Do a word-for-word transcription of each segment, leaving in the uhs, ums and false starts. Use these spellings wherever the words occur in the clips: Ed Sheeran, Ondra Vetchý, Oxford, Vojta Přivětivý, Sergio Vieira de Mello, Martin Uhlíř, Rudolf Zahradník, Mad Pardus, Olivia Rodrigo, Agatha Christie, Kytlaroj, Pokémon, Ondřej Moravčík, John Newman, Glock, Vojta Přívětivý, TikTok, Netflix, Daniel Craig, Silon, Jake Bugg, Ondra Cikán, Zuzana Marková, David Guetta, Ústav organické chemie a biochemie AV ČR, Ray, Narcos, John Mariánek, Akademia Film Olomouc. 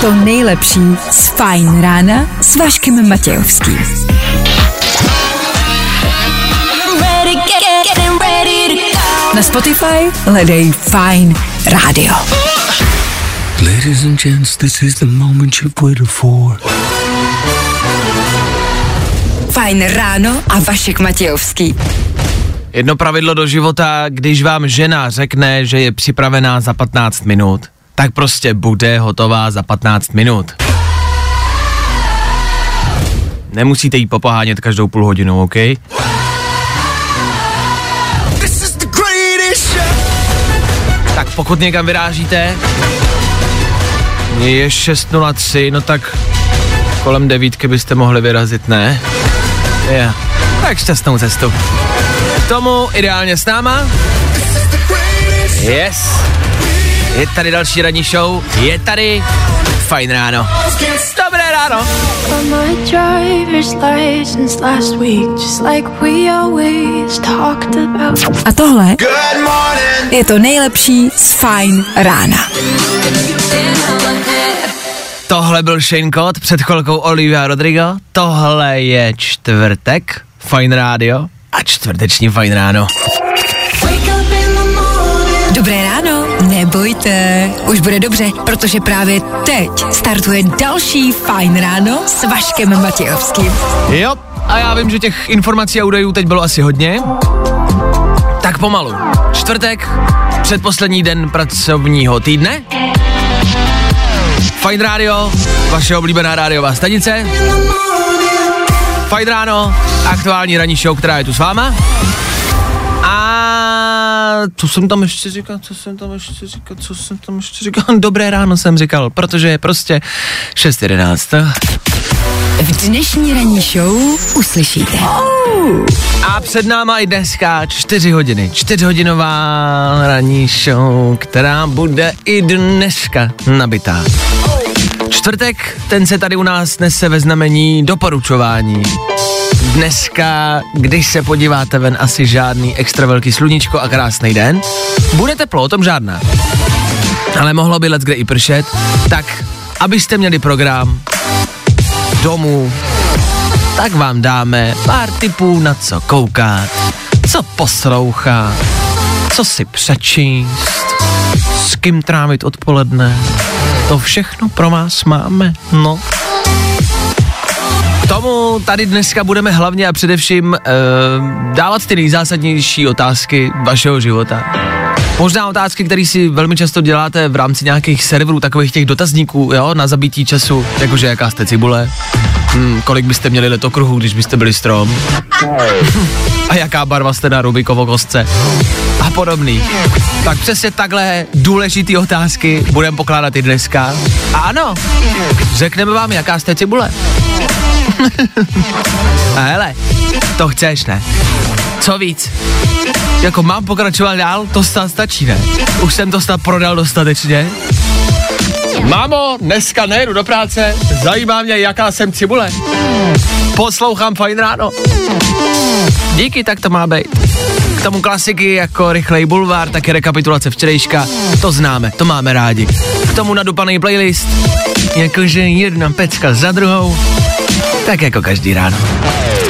To nejlepší z Fajn rána s Vaškem Matějovským. Na Spotify hledej Fajn rádio. Ladies and gents, this is the moment you've waited for. Fajn ráno a Vašek Matějovský. Jedno pravidlo do života, když vám žena řekne, že je připravená za patnáct minut, tak prostě bude hotová za patnáct minut. Nemusíte jí popohánět každou půl hodinu, ok? Tak pokud někam vyrážíte, je šest nula tři, no tak kolem devítky byste mohli vyrazit, ne? Yeah. Tak šťastnou cestu. Tomu ideálně s náma. Yes. Je tady další ranní show. Je tady Fajn ráno. Dobré ráno. A tohle je to nejlepší z Fajn rána. Tohle byl Shane Code, před chvilkou Olivia Rodrigo. Tohle je čtvrtek, Fajn rádio a čtvrteční Fajn ráno. Dobré ráno, nebojte, už bude dobře, protože právě teď startuje další Fajn ráno s Vaškem Matějovským. Jo, a já vím, že těch informací a údajů teď bylo asi hodně. Tak pomalu. Čtvrtek, předposlední den pracovního týdne. Fajn rádio, vaše oblíbená rádiová stanice. Fajn ráno, aktuální ranní show, která je tu s váma. A co jsem tam ještě říkal, co jsem tam ještě říkal, co jsem tam ještě říkal. Dobré ráno jsem říkal, protože je prostě šest jedenáct. V dnešní ranní show uslyšíte. A před náma i dneska čtyři hodiny, čtyřhodinová ranní show, která bude i dneska nabitá. Čtvrtek, ten se tady u nás nese ve znamení doporučování. Dneska, když se podíváte ven, asi žádný extra velký sluníčko a krásný den. Bude teplo, o tom žádná. Ale mohlo by leckde i pršet, tak abyste měli program domů, tak vám dáme pár tipů na co koukat, co poslouchat, co si přečíst, s kým trávit odpoledne. To všechno pro vás máme, no. K tomu tady dneska budeme hlavně a především e, dávat ty nejzásadnější otázky vašeho života. Možná otázky, které si velmi často děláte v rámci nějakých serverů, takových těch dotazníků, jo, na zabití času, jakože jaká jste cibule, hmm, kolik byste měli letokruhů, když byste byli strom, a jaká barva jste na Rubikovo kostce a podobný. Tak přesně takhle důležitý otázky budeme pokládat i dneska. A ano, řekneme vám, jaká jste cibule. A hele, to chceš, ne? Co víc? Jako mám pokračovat dál, to snad stačí, ne? Už jsem to snad prodal dostatečně. Mámo, dneska nejedu do práce, zajímá mě, jaká jsem cibule. Poslouchám Fajn ráno. Díky, tak to má být. K tomu klasiky jako rychlej bulvár, také rekapitulace včerejška. To známe, to máme rádi. K tomu nadupaný playlist. Jakože jedna pecka za druhou. Tak jako každý ráno.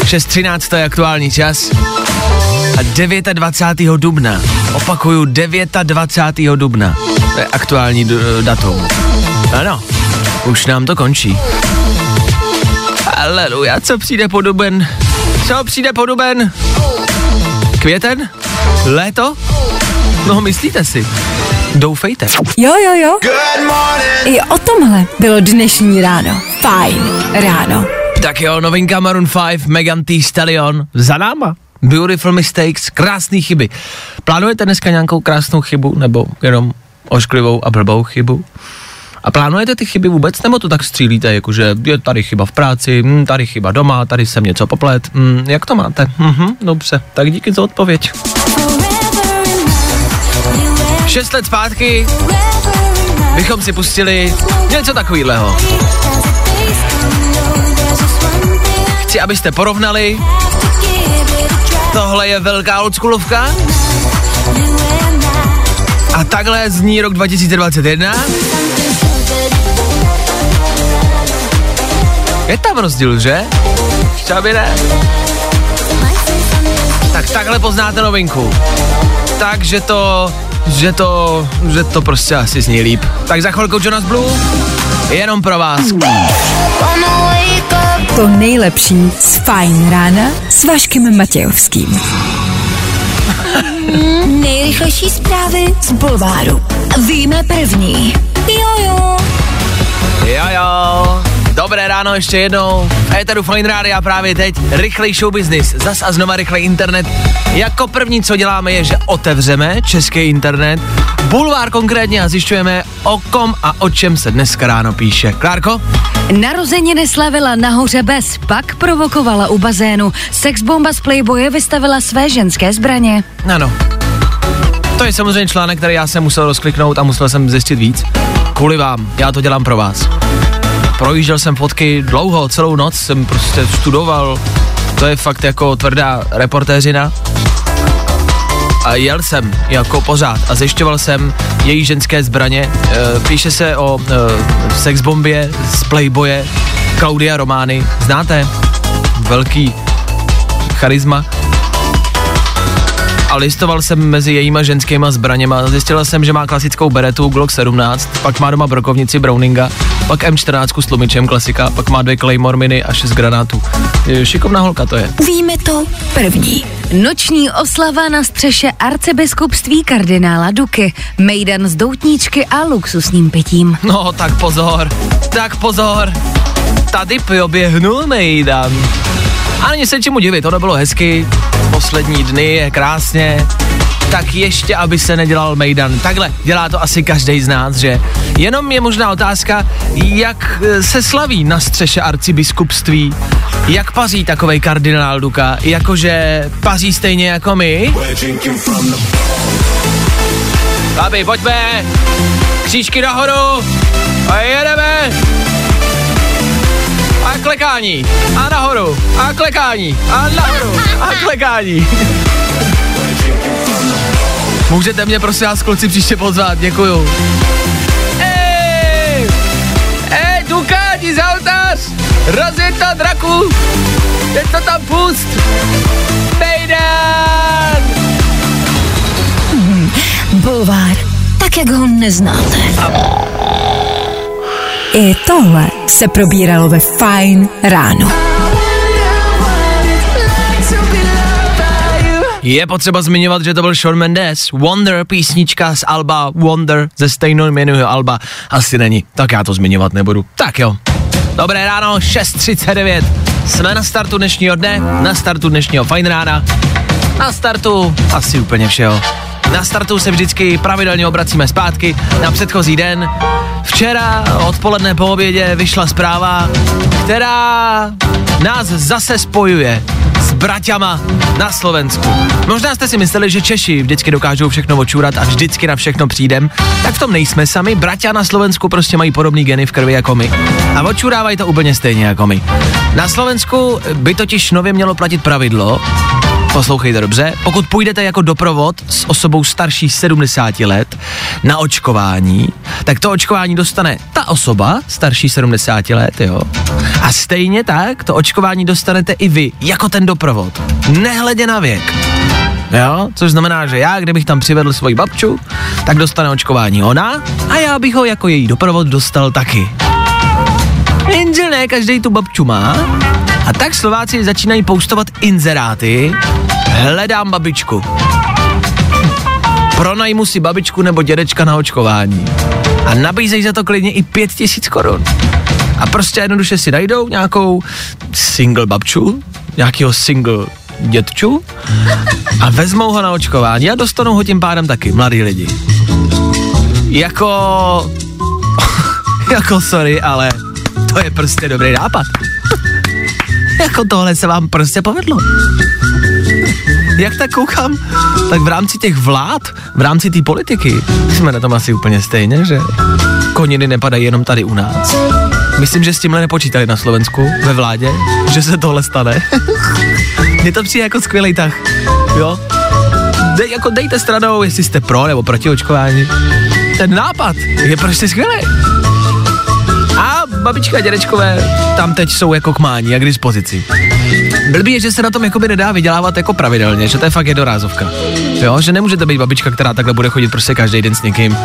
šest třináct je aktuální čas. A dvacátého devátého dubna, opakuju, dvacátého devátého dubna, to je aktuální d- datum. Ano, už nám to končí. Aleluja, co přijde po duben? Co přijde po duben? Květen? Léto? No, myslíte si? Doufejte. Jo, jo, jo. I o tomhle bylo dnešní ráno. Fajn ráno. Tak jo, novinka Maroon pět, Megan Thee Stallion, za náma. Beautiful mistakes, krásné chyby. Plánujete dneska nějakou krásnou chybu, nebo jenom ošklivou a blbou chybu? A plánujete ty chyby vůbec, nebo to tak střílíte, jakože je tady chyba v práci, tady chyba doma, tady jsem něco poplet. Jak to máte? Mhm, dobře, tak díky za odpověď. Šest let zpátky bychom si pustili něco takovýhleho. Chci, abyste porovnali. Tohle je velká oldschoolovka. A takhle zní rok dva tisíce dvacet jedna. Je tam rozdíl, že? Třeba by ne? Tak takhle poznáte novinku. Takže to, že to, že to prostě asi zní líp. Tak za chvilku Jonas Blue, jenom pro vás. To nejlepší z Fajn rána s Vaškem Matějovským. Mm, nejrychlejší zprávy z bulváru. Víme první. Jojo. Jojo. Dobré ráno ještě jednou. A je tady Fajn rádia právě teď. Rychlej show business. Zas a znova rychlej internet. Jako první, co děláme, je, že otevřeme český internet. Bulvár konkrétně a zjišťujeme, o kom a o čem se dneska ráno píše. Klárko? Narozeniny slavila nahoře bez, pak provokovala u bazénu. Sexbomba z Playboye vystavila své ženské zbraně. Ano. To je samozřejmě článek, který já jsem musel rozkliknout a musel jsem zjistit víc. Kvůli vám, já to dělám pro vás. Projížděl jsem fotky dlouho, celou noc jsem prostě studoval. To je fakt jako tvrdá reportéřina. A jel jsem jako pořád a zjišťoval jsem její ženské zbraně. E, píše se o e, sexbombě z Playboye Claudia Romány. Znáte? Velký charisma. A listoval jsem mezi jejíma ženskýma zbraněma. Zjistil jsem, že má klasickou beretu Glock sedmnáct, pak má doma brokovnici Browninga, pak M čtrnáct s tlumičem, klasika, pak má dvě Claymore mini a šest granátů. Šikovná holka to je. Víme to první. Noční oslava na střeše arcibiskupství kardinála Duky. Mejdan z doutníčky a luxusním pitím. No tak pozor, tak pozor. Tady proběhnul mejdan. A není se čemu divit, ono bylo hezky, poslední dny je krásně, tak ještě, aby se nedělal mejdan. Takhle dělá to asi každej z nás, že? Jenom je možná otázka, jak se slaví na střeše arcibiskupství, jak paří takovej kardinál Duka, jakože paří stejně jako my. Babi, pojďme, křížky nahoru a jedeme. A klekání, a nahoru, a klekání, a nahoru, a klekání. Můžete mě prosím vás, kluci, příště pozvat, děkuju. Ej, ej, Dukáti za oltář, rozjeta draku, teď to tam pust, mejdan. Mm, bulvár, tak jak ho neznáte. A- I tohle se probíralo ve Fajn ráno. Je potřeba zmiňovat, že to byl Shawn Mendes, Wonder, písnička z alba Wonder, ze stejnojmenného alba. Asi není, tak já to zmiňovat nebudu. Tak jo. Dobré ráno, šest třicet devět. Jsme na startu dnešního dne, na startu dnešního Fajn rána, na startu asi úplně všeho. Na startu se vždycky pravidelně obracíme zpátky na předchozí den. Včera odpoledne po obědě vyšla zpráva, která nás zase spojuje s braťama na Slovensku. Možná jste si mysleli, že Češi vždycky dokážou všechno očůrat a vždycky na všechno přijdem, tak v tom nejsme sami. Bratia na Slovensku prostě mají podobný geny v krvi jako my a očůrávají to úplně stejně jako my. Na Slovensku by totiž nově mělo platit pravidlo, poslouchejte dobře, pokud půjdete jako doprovod s osobou starší sedmdesáti let na očkování, tak to očkování dostane ta osoba starší sedmdesáti let, jo. A stejně tak to očkování dostanete i vy, jako ten doprovod, nehledě na věk. Jo, což znamená, že já, kdybych tam přivedl svoji babču, tak dostane očkování ona a já bych ho jako její doprovod dostal taky. Jenže ne, každej tu babču má. A tak Slováci začínají postovat inzeráty. Hledám babičku. Pronajmu si babičku nebo dědečka na očkování. A nabízejí za to klidně i pět tisíc korun. A prostě jednoduše si najdou nějakou single babču, nějakýho single dědču a vezmou ho na očkování a dostanou ho tím pádem taky, mladí lidi. Jako... jako sorry, ale to je prostě dobrý nápad. Jako tohle se vám prostě povedlo. Jak tak koukám, tak v rámci těch vlád, v rámci té politiky, jsme na tom asi úplně stejně, že koniny nepadají jenom tady u nás. Myslím, že s tímhle nepočítali na Slovensku, ve vládě, že se tohle stane. Mně to přijde jako skvělej tah, jo? dej, jako dejte stranou, jestli jste pro nebo proti očkování. Ten nápad je prostě skvělý. A babička dědečkové tam teď jsou jako k mání a k dispozici. Blbý je, že se na tom jakoby nedá vydělávat jako pravidelně, že to je fakt jednorázovka. Jo, že nemůžete být babička, která takhle bude chodit prostě každý den s někým.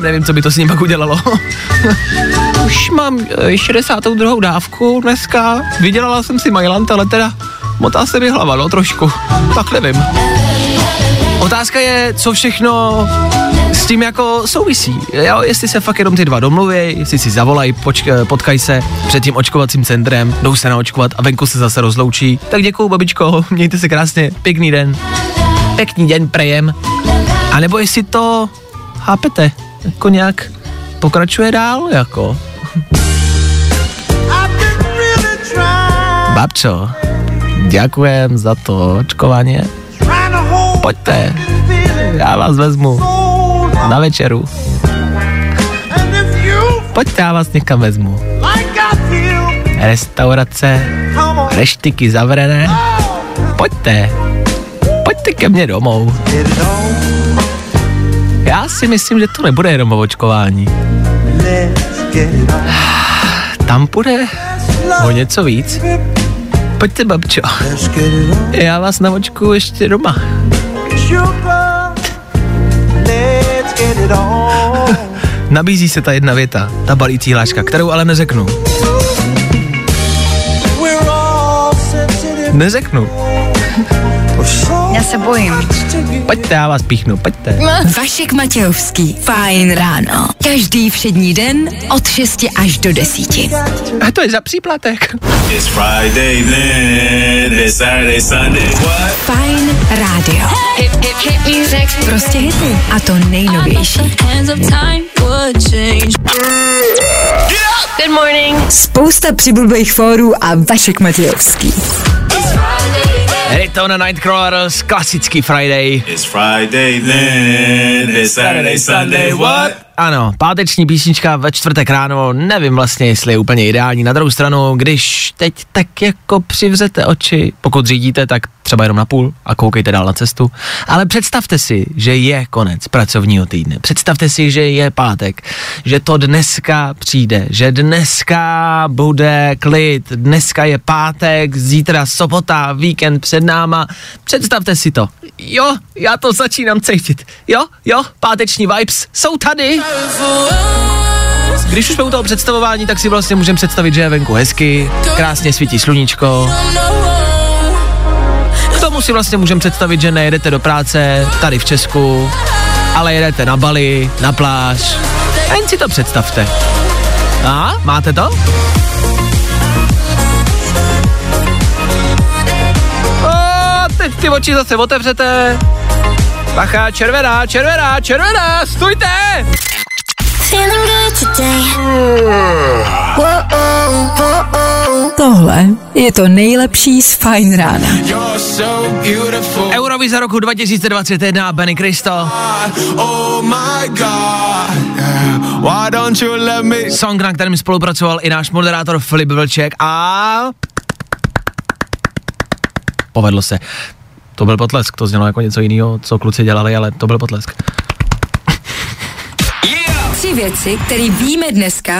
Nevím, co by to s ním pak udělalo. Už mám šedesát dva dávku dneska, vydělala jsem si Mailand, ale teda motá se mi hlava, no trošku, tak nevím. Otázka je, co všechno s tím jako souvisí, jo, jestli se fakt jenom ty dva domluví, jestli si zavolají, počk- potkají se před tím očkovacím centrem, jdou se naočkovat a venku se zase rozloučí. Tak děkuju, babičko, mějte se krásně, pěkný den, pěkný den prejem. A nebo jestli to, chápete, jako nějak pokračuje dál, jako. Babčo, děkujem za to očkování. Pojďte, já vás vezmu na večeru. Pojďte, já vás někam vezmu. Restaurace, reštiky zavřené. Pojďte, pojďte ke mně domů. Já si myslím, že to nebude jenom očkování. Tam bude o něco víc. Pojďte, babčo, já vás naočkuju ještě doma. Nabízí se ta jedna věta, ta balící hláška, kterou ale neřeknu. Neřeknu. Já se bojím. Pojďte, já vás píchnu, pojďte. Vašek Matějovský, Fajn ráno. Každý všední den od šesti až do desíti. A to je za příplatek. Fajn rádio. Hip, hip, hip music. Prostě hity. A to nejnovější. Good morning. Spousta přibulbých fórů a Vašek Matějovský. Rytona Nightcrawlers, klasický Friday. It's Friday then, it's Saturday, Sunday, what? Ano, páteční písnička ve čtvrtek ráno, nevím vlastně, jestli je úplně ideální. Na druhou stranu, když teď tak jako přivřete oči, pokud řídíte, tak třeba jenom na půl a koukejte dál na cestu. Ale představte si, že je konec pracovního týdne. Představte si, že je pátek, že to dneska přijde, že dneska bude klid, dneska je pátek, zítra sobota, víkend před náma. Představte si to. Jo, já to začínám cítit. Jo, jo, páteční vibes jsou tady. Když už jsme u toho představování, tak si vlastně můžeme představit, že je venku hezky, krásně svítí sluníčko. K tomu si vlastně můžeme představit, že nejedete do práce tady v Česku, ale jedete na Bali, na pláž. Jen si to představte. A máte to? A teď ty oči zase otevřete. Bacha, červená, červená, červená, stůjte! Tohle je to nejlepší z Fajn rána. Eurovize roku dva tisíce dvacet jedna, Benny Cristo. Song, na kterém spolupracoval i náš moderátor Filip Vlček a... Povedlo se. To byl potlesk, to znělo jako něco jiného, co kluci dělali, ale to byl potlesk. Tři věci, které víme dneska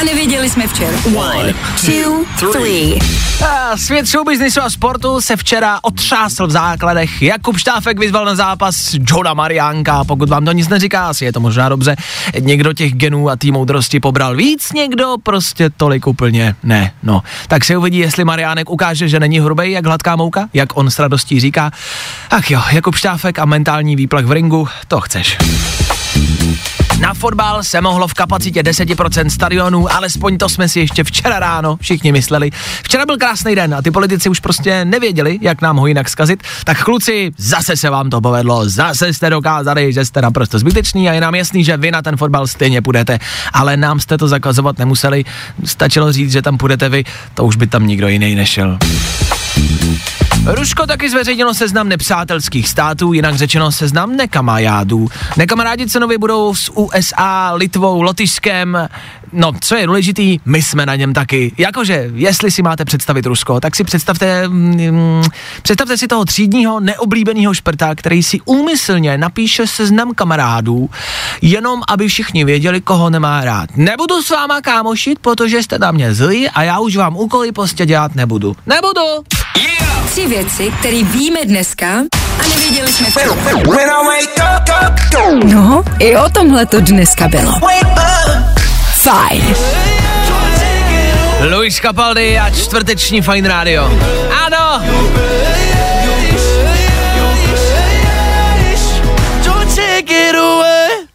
a nevěděli jsme včera. One, two, three. A svět showbiznisu a sportu se včera otřásl v základech. Jakub Štáfek vyzval na zápas Johna Mariánka. Pokud vám to nic neříká, asi je to možná dobře. Někdo těch genů a té moudrosti pobral víc, někdo prostě tolik úplně ne. No, tak se uvidí, jestli Mariánek ukáže, že není hrubej jak hladká mouka, jak on s radostí říká. Ach jo, Jakub Štáfek a mentální výplach v ringu, to chceš. Na fotbal se mohlo v kapacitě deset procent stadionů, alespoň to jsme si ještě včera ráno všichni mysleli. Včera byl krásný den a ty politici už prostě nevěděli, jak nám ho jinak zkazit. Tak kluci, zase se vám to povedlo, zase jste dokázali, že jste naprosto zbyteční a je nám jasný, že vy na ten fotbal stejně půjdete. Ale nám jste to zakazovat nemuseli, stačilo říct, že tam půjdete vy, to už by tam nikdo jiný nešel. Rusko taky zveřejnilo seznam nepřátelských států, jinak řečeno seznam nekamarádů. Nekamarádit se nově budou s U S A, Litvou, Lotyšskem. No, co je důležitý, my jsme na něm taky. Jakože, jestli si máte představit Rusko, tak si představte, mm, představte si toho třídního neoblíbeného šprta, který si úmyslně napíše seznam kamarádů, jenom aby všichni věděli, koho nemá rád. Nebudu s váma kámošit, protože jste na mě zlí a já už vám úkoly prostě dělat nebudu. Nebudu! Yeah. Tři věci, které víme dneska a nevěděli jsme včera. No, i o tomhle to dneska bylo. Fajn. Lewis Capaldi a čtvrteční Fajn Rádio. Ano!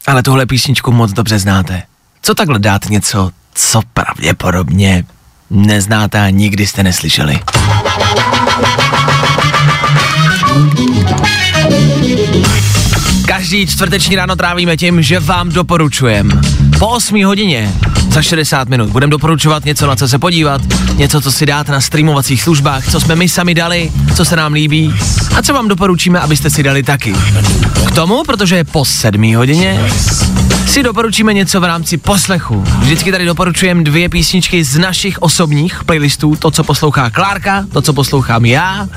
Ale tuhle písničku moc dobře znáte. Co takhle dát něco, co pravděpodobně neznáte a nikdy jste neslyšeli? Každý čtvrteční ráno trávíme tím, že vám doporučujem. Po osmé hodině za šedesát minut budeme doporučovat něco, na co se podívat, něco, co si dát na streamovacích službách, co jsme my sami dali, co se nám líbí a co vám doporučíme, abyste si dali taky. K tomu, protože je po sedmé hodině, si doporučíme něco v rámci poslechu. Vždycky tady doporučujeme dvě písničky z našich osobních playlistů, to, co poslouchá Klárka, to, co poslouchám já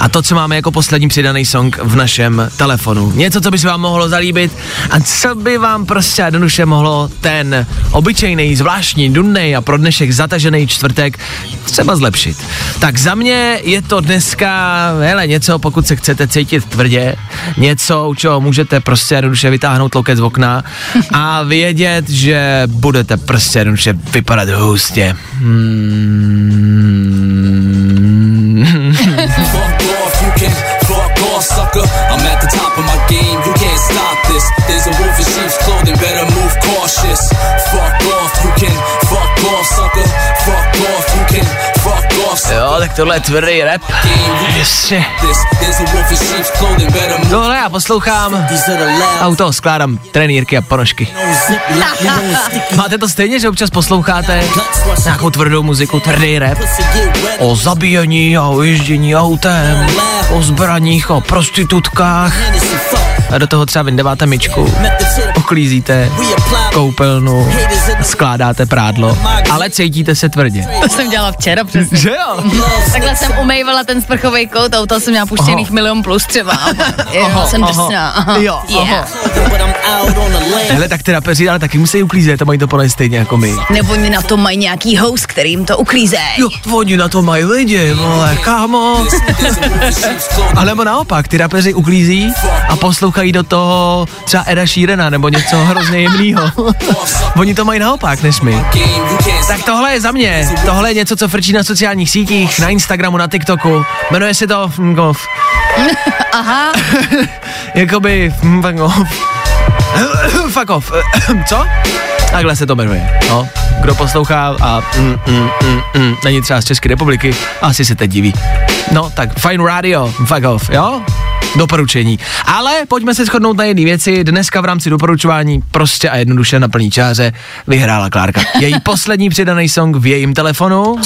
a to, co máme jako poslední přidaný song v našem telefonu. Něco, co by se vám mohlo zalíbit a co by vám prostě a do duše mohlo ten obyčejný, zvláštní, dunnej a pro dnešek zatažený čtvrtek třeba zlepšit. Tak za mě je to dneska, hele, něco, pokud se chcete cítit tvrdě, něco, u čeho můžete prostě a do duše vytáhnout loket z okna a vědět, že budete prostě jednoduše vypadat hustě. Hmm. Jo, tak tohle je tvrdý rap. Ještě. Tohle já poslouchám a u toho skládám trenýrky a ponožky. Máte to stejně, že občas posloucháte nějakou tvrdou muziku, tvrdý rap o zabíjení a o ježdění autem, o zbraních a prostitutkách. A do toho třeba vyndáváte myčku, oklízíte koupelnu, skládáte prádlo, ale cítíte se tvrdě. To jsem dělala včera přesně. Že jo? Takhle jsem umývala ten sprchovej kout a u toho jsem měla puštěných milion plus třeba. Jo, jsem drsná. Jo, yeah. Hele, tak ty rapeři ale taky musí uklízet, to mají to plné stejně jako my. Nebo oni na to mají nějaký host, kterým to uklízej. Jo, oni na to mají lidi, vole, kámo. A nebo naopak, ty rapeři uklízí a poslouchají do toho třeba Eda Sheerana nebo něco hrozně jemnýho. Oni to mají naopak než my. Tak tohle je za mě. Tohle je něco, co frčí na sociálních sítích, na Instagramu, na TikToku. Jmenuje se to F N G O F. Aha. Jakoby F N G O F. Fuck off. Co? Takhle se to jmenuje. No, kdo poslouchá a mm, mm, mm, mm, není třeba z České republiky, asi se teď diví. No, tak Fajn Radio, fuck off, jo? Doporučení. Ale pojďme se shodnout na jedné věci. Dneska v rámci doporučování prostě a jednoduše na plný čáře vyhrála Klárka. Její poslední přidaný song v jejím telefonu.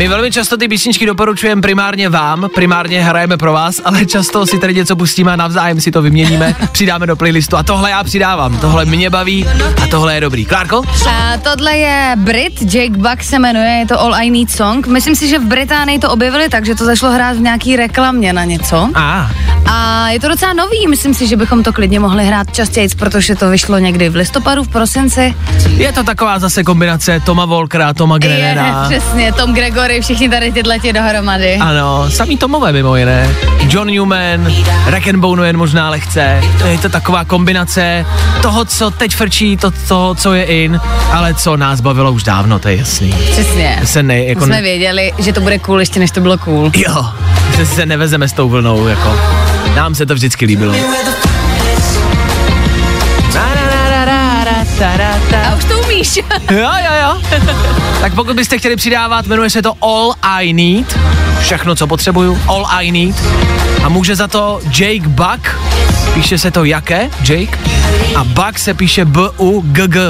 My velmi často ty písničky doporučujeme primárně vám, primárně hrajeme pro vás, ale často si tady něco pustíme a navzájem si to vyměníme, přidáme do playlistu a tohle já přidávám, tohle mě baví a tohle je dobrý. Klárko? A tohle je Brit, Jake Bugg se jmenuje, je to All I Need Song. Myslím si, že v Británii to objevili, takže to zašlo hrát v nějaký reklamě na něco. A. A je to docela nový, myslím si, že bychom to klidně mohli hrát častěji, protože to vyšlo někdy v listopadu, v prosinci. Je to taková zase kombinace Toma Walkera, Toma Grenera. Je, přesně, Tom Gregory. Všichni tady tyhle tě dohromady. Ano, samý Tomové mimo jiné. John Newman, Rakenbone jen možná lehce. Je to taková kombinace toho, co teď frčí, to, toho, co je in, ale co nás bavilo už dávno, to je jasný. Přesně. Se ne, jako jsme věděli, že to bude cool ještě, než to bylo cool. Jo, že se nevezeme s tou vlnou, jako. Nám se to vždycky líbilo. A už to umíš. Jo, jo, jo. Tak pokud byste chtěli přidávat, jmenuje se to All I Need. Všechno, co potřebuju. All I Need. A může za to Jake Bugg. Píše se to jaké? Jake. A Bugg se píše B U G G.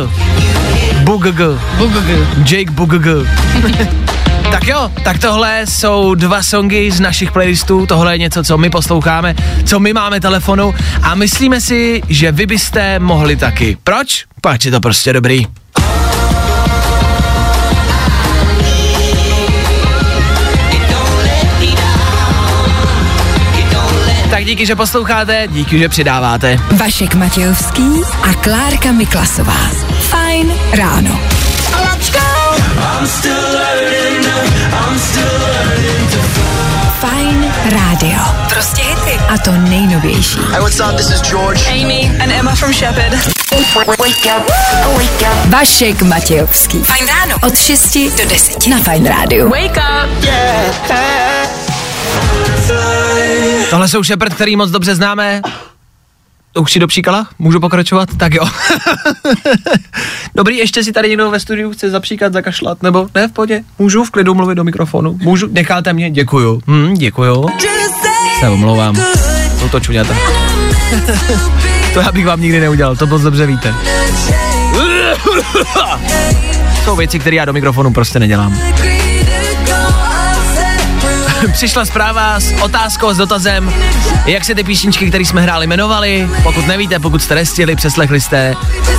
Bugg. Bugg. Jake Bugg. Tak jo, tak tohle jsou dva songy z našich playlistů, tohle je něco, co my posloucháme, co my máme telefonu a myslíme si, že vy byste mohli taky. Proč? Páč je to prostě dobrý. Tak díky, že posloucháte, díky, že přidáváte. Vašek Matějovský a Klárka Miklasová. Fajn ráno. I'm still learning, I'm still learning to fly. Fajn rádio. Prostě hity. A to nejnovější. Hey, what's up? This is George. Amy and Emma from Shepherd. Wake up, wake up. Vašek Matějovský. Fajn ráno. Od šesti do deseti na Fajn rádiu. Wake up. Yeah. Tohle jsou Shepherd, který moc dobře známe. Už si dopříkala? Můžu pokračovat? Tak jo. Dobrý, ještě si tady někdo ve studiu chce zapříkat, zakašlat, nebo ne, v podě? Můžu v klidu mluvit do mikrofonu? Můžu? Necháte mě? Děkuju. Hm, děkuju. Se omlouvám. Jsou to čuňata. To já bych vám nikdy neudělal, to moc dobře víte. Jsou věci, které já do mikrofonu prostě nedělám. Přišla zpráva s otázkou, s dotazem, jak se ty písničky, které jsme hráli, jmenovaly. Pokud nevíte, pokud jste restili, přeslechli jste,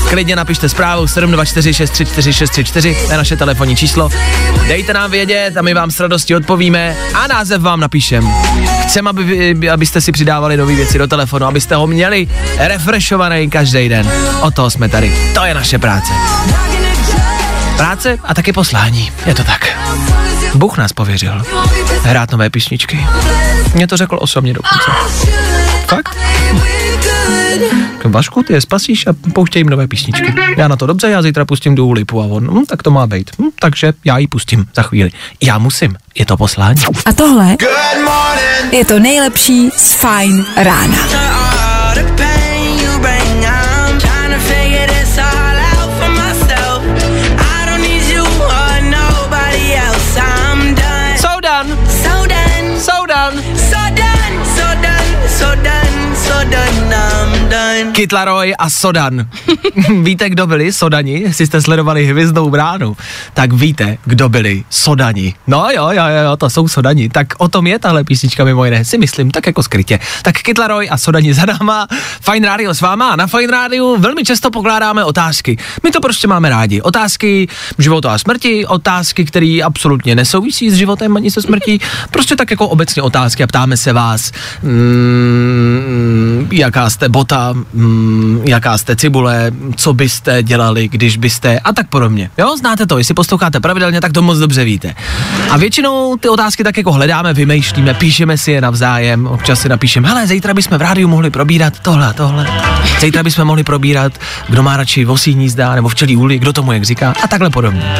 klidně napište zprávu sedm dva čtyři šest tři čtyři šest tři čtyři, to je naše telefonní číslo. Dejte nám vědět a my vám s radostí odpovíme a název vám napíšem. Chcem, aby, abyste si přidávali nové věci do telefonu, abyste ho měli refreshovaný každý den. O toho jsme tady. To je naše práce. Práce a taky poslání. Je to tak. Bůh nás pověřil hrát nové písničky. Mně to řekl osobně dokonce. Fakt? Vašku, ty je spasíš a pouštěj jim nové písničky. Já na to dobře, já zítra pustím Dua Lipu a on, hm, tak to má být. Hm, takže já ji pustím za chvíli. Já musím, je to poslání. A tohle je to nejlepší z Fajn rána. Kytlaroj a Sodan. Víte, kdo byli Sodani? Jestli jste sledovali Hvězdnou bránu, tak víte, kdo byli Sodani. No jo, jo, jo, to jsou Sodani. Tak o tom je tahle písnička mimo jiné, si myslím, tak jako skrytě. Tak Kytlaroj a Sodani za náma, Fajn rádio s váma a na Fajn rádiu velmi často pokládáme otázky. My to prostě máme rádi. Otázky života a smrti, otázky, které absolutně nesouvisí s životem ani se smrtí. Prostě tak jako obecně otázky a ptáme se vás, mm, jaká jste bota, Mm, jaká jste cibule, co byste dělali, když byste a tak podobně. Jo, znáte to, jestli posloucháte pravidelně, tak to moc dobře víte. A většinou ty otázky tak jako hledáme, vymýšlíme, píšeme si je navzájem, občas si napíšeme, hele, zítra bychom v rádiu mohli probírat tohle a tohle. Zítra bychom mohli probírat, kdo má radši vosí hnízda nebo včelí úly, kdo tomu jak říká a takhle podobně.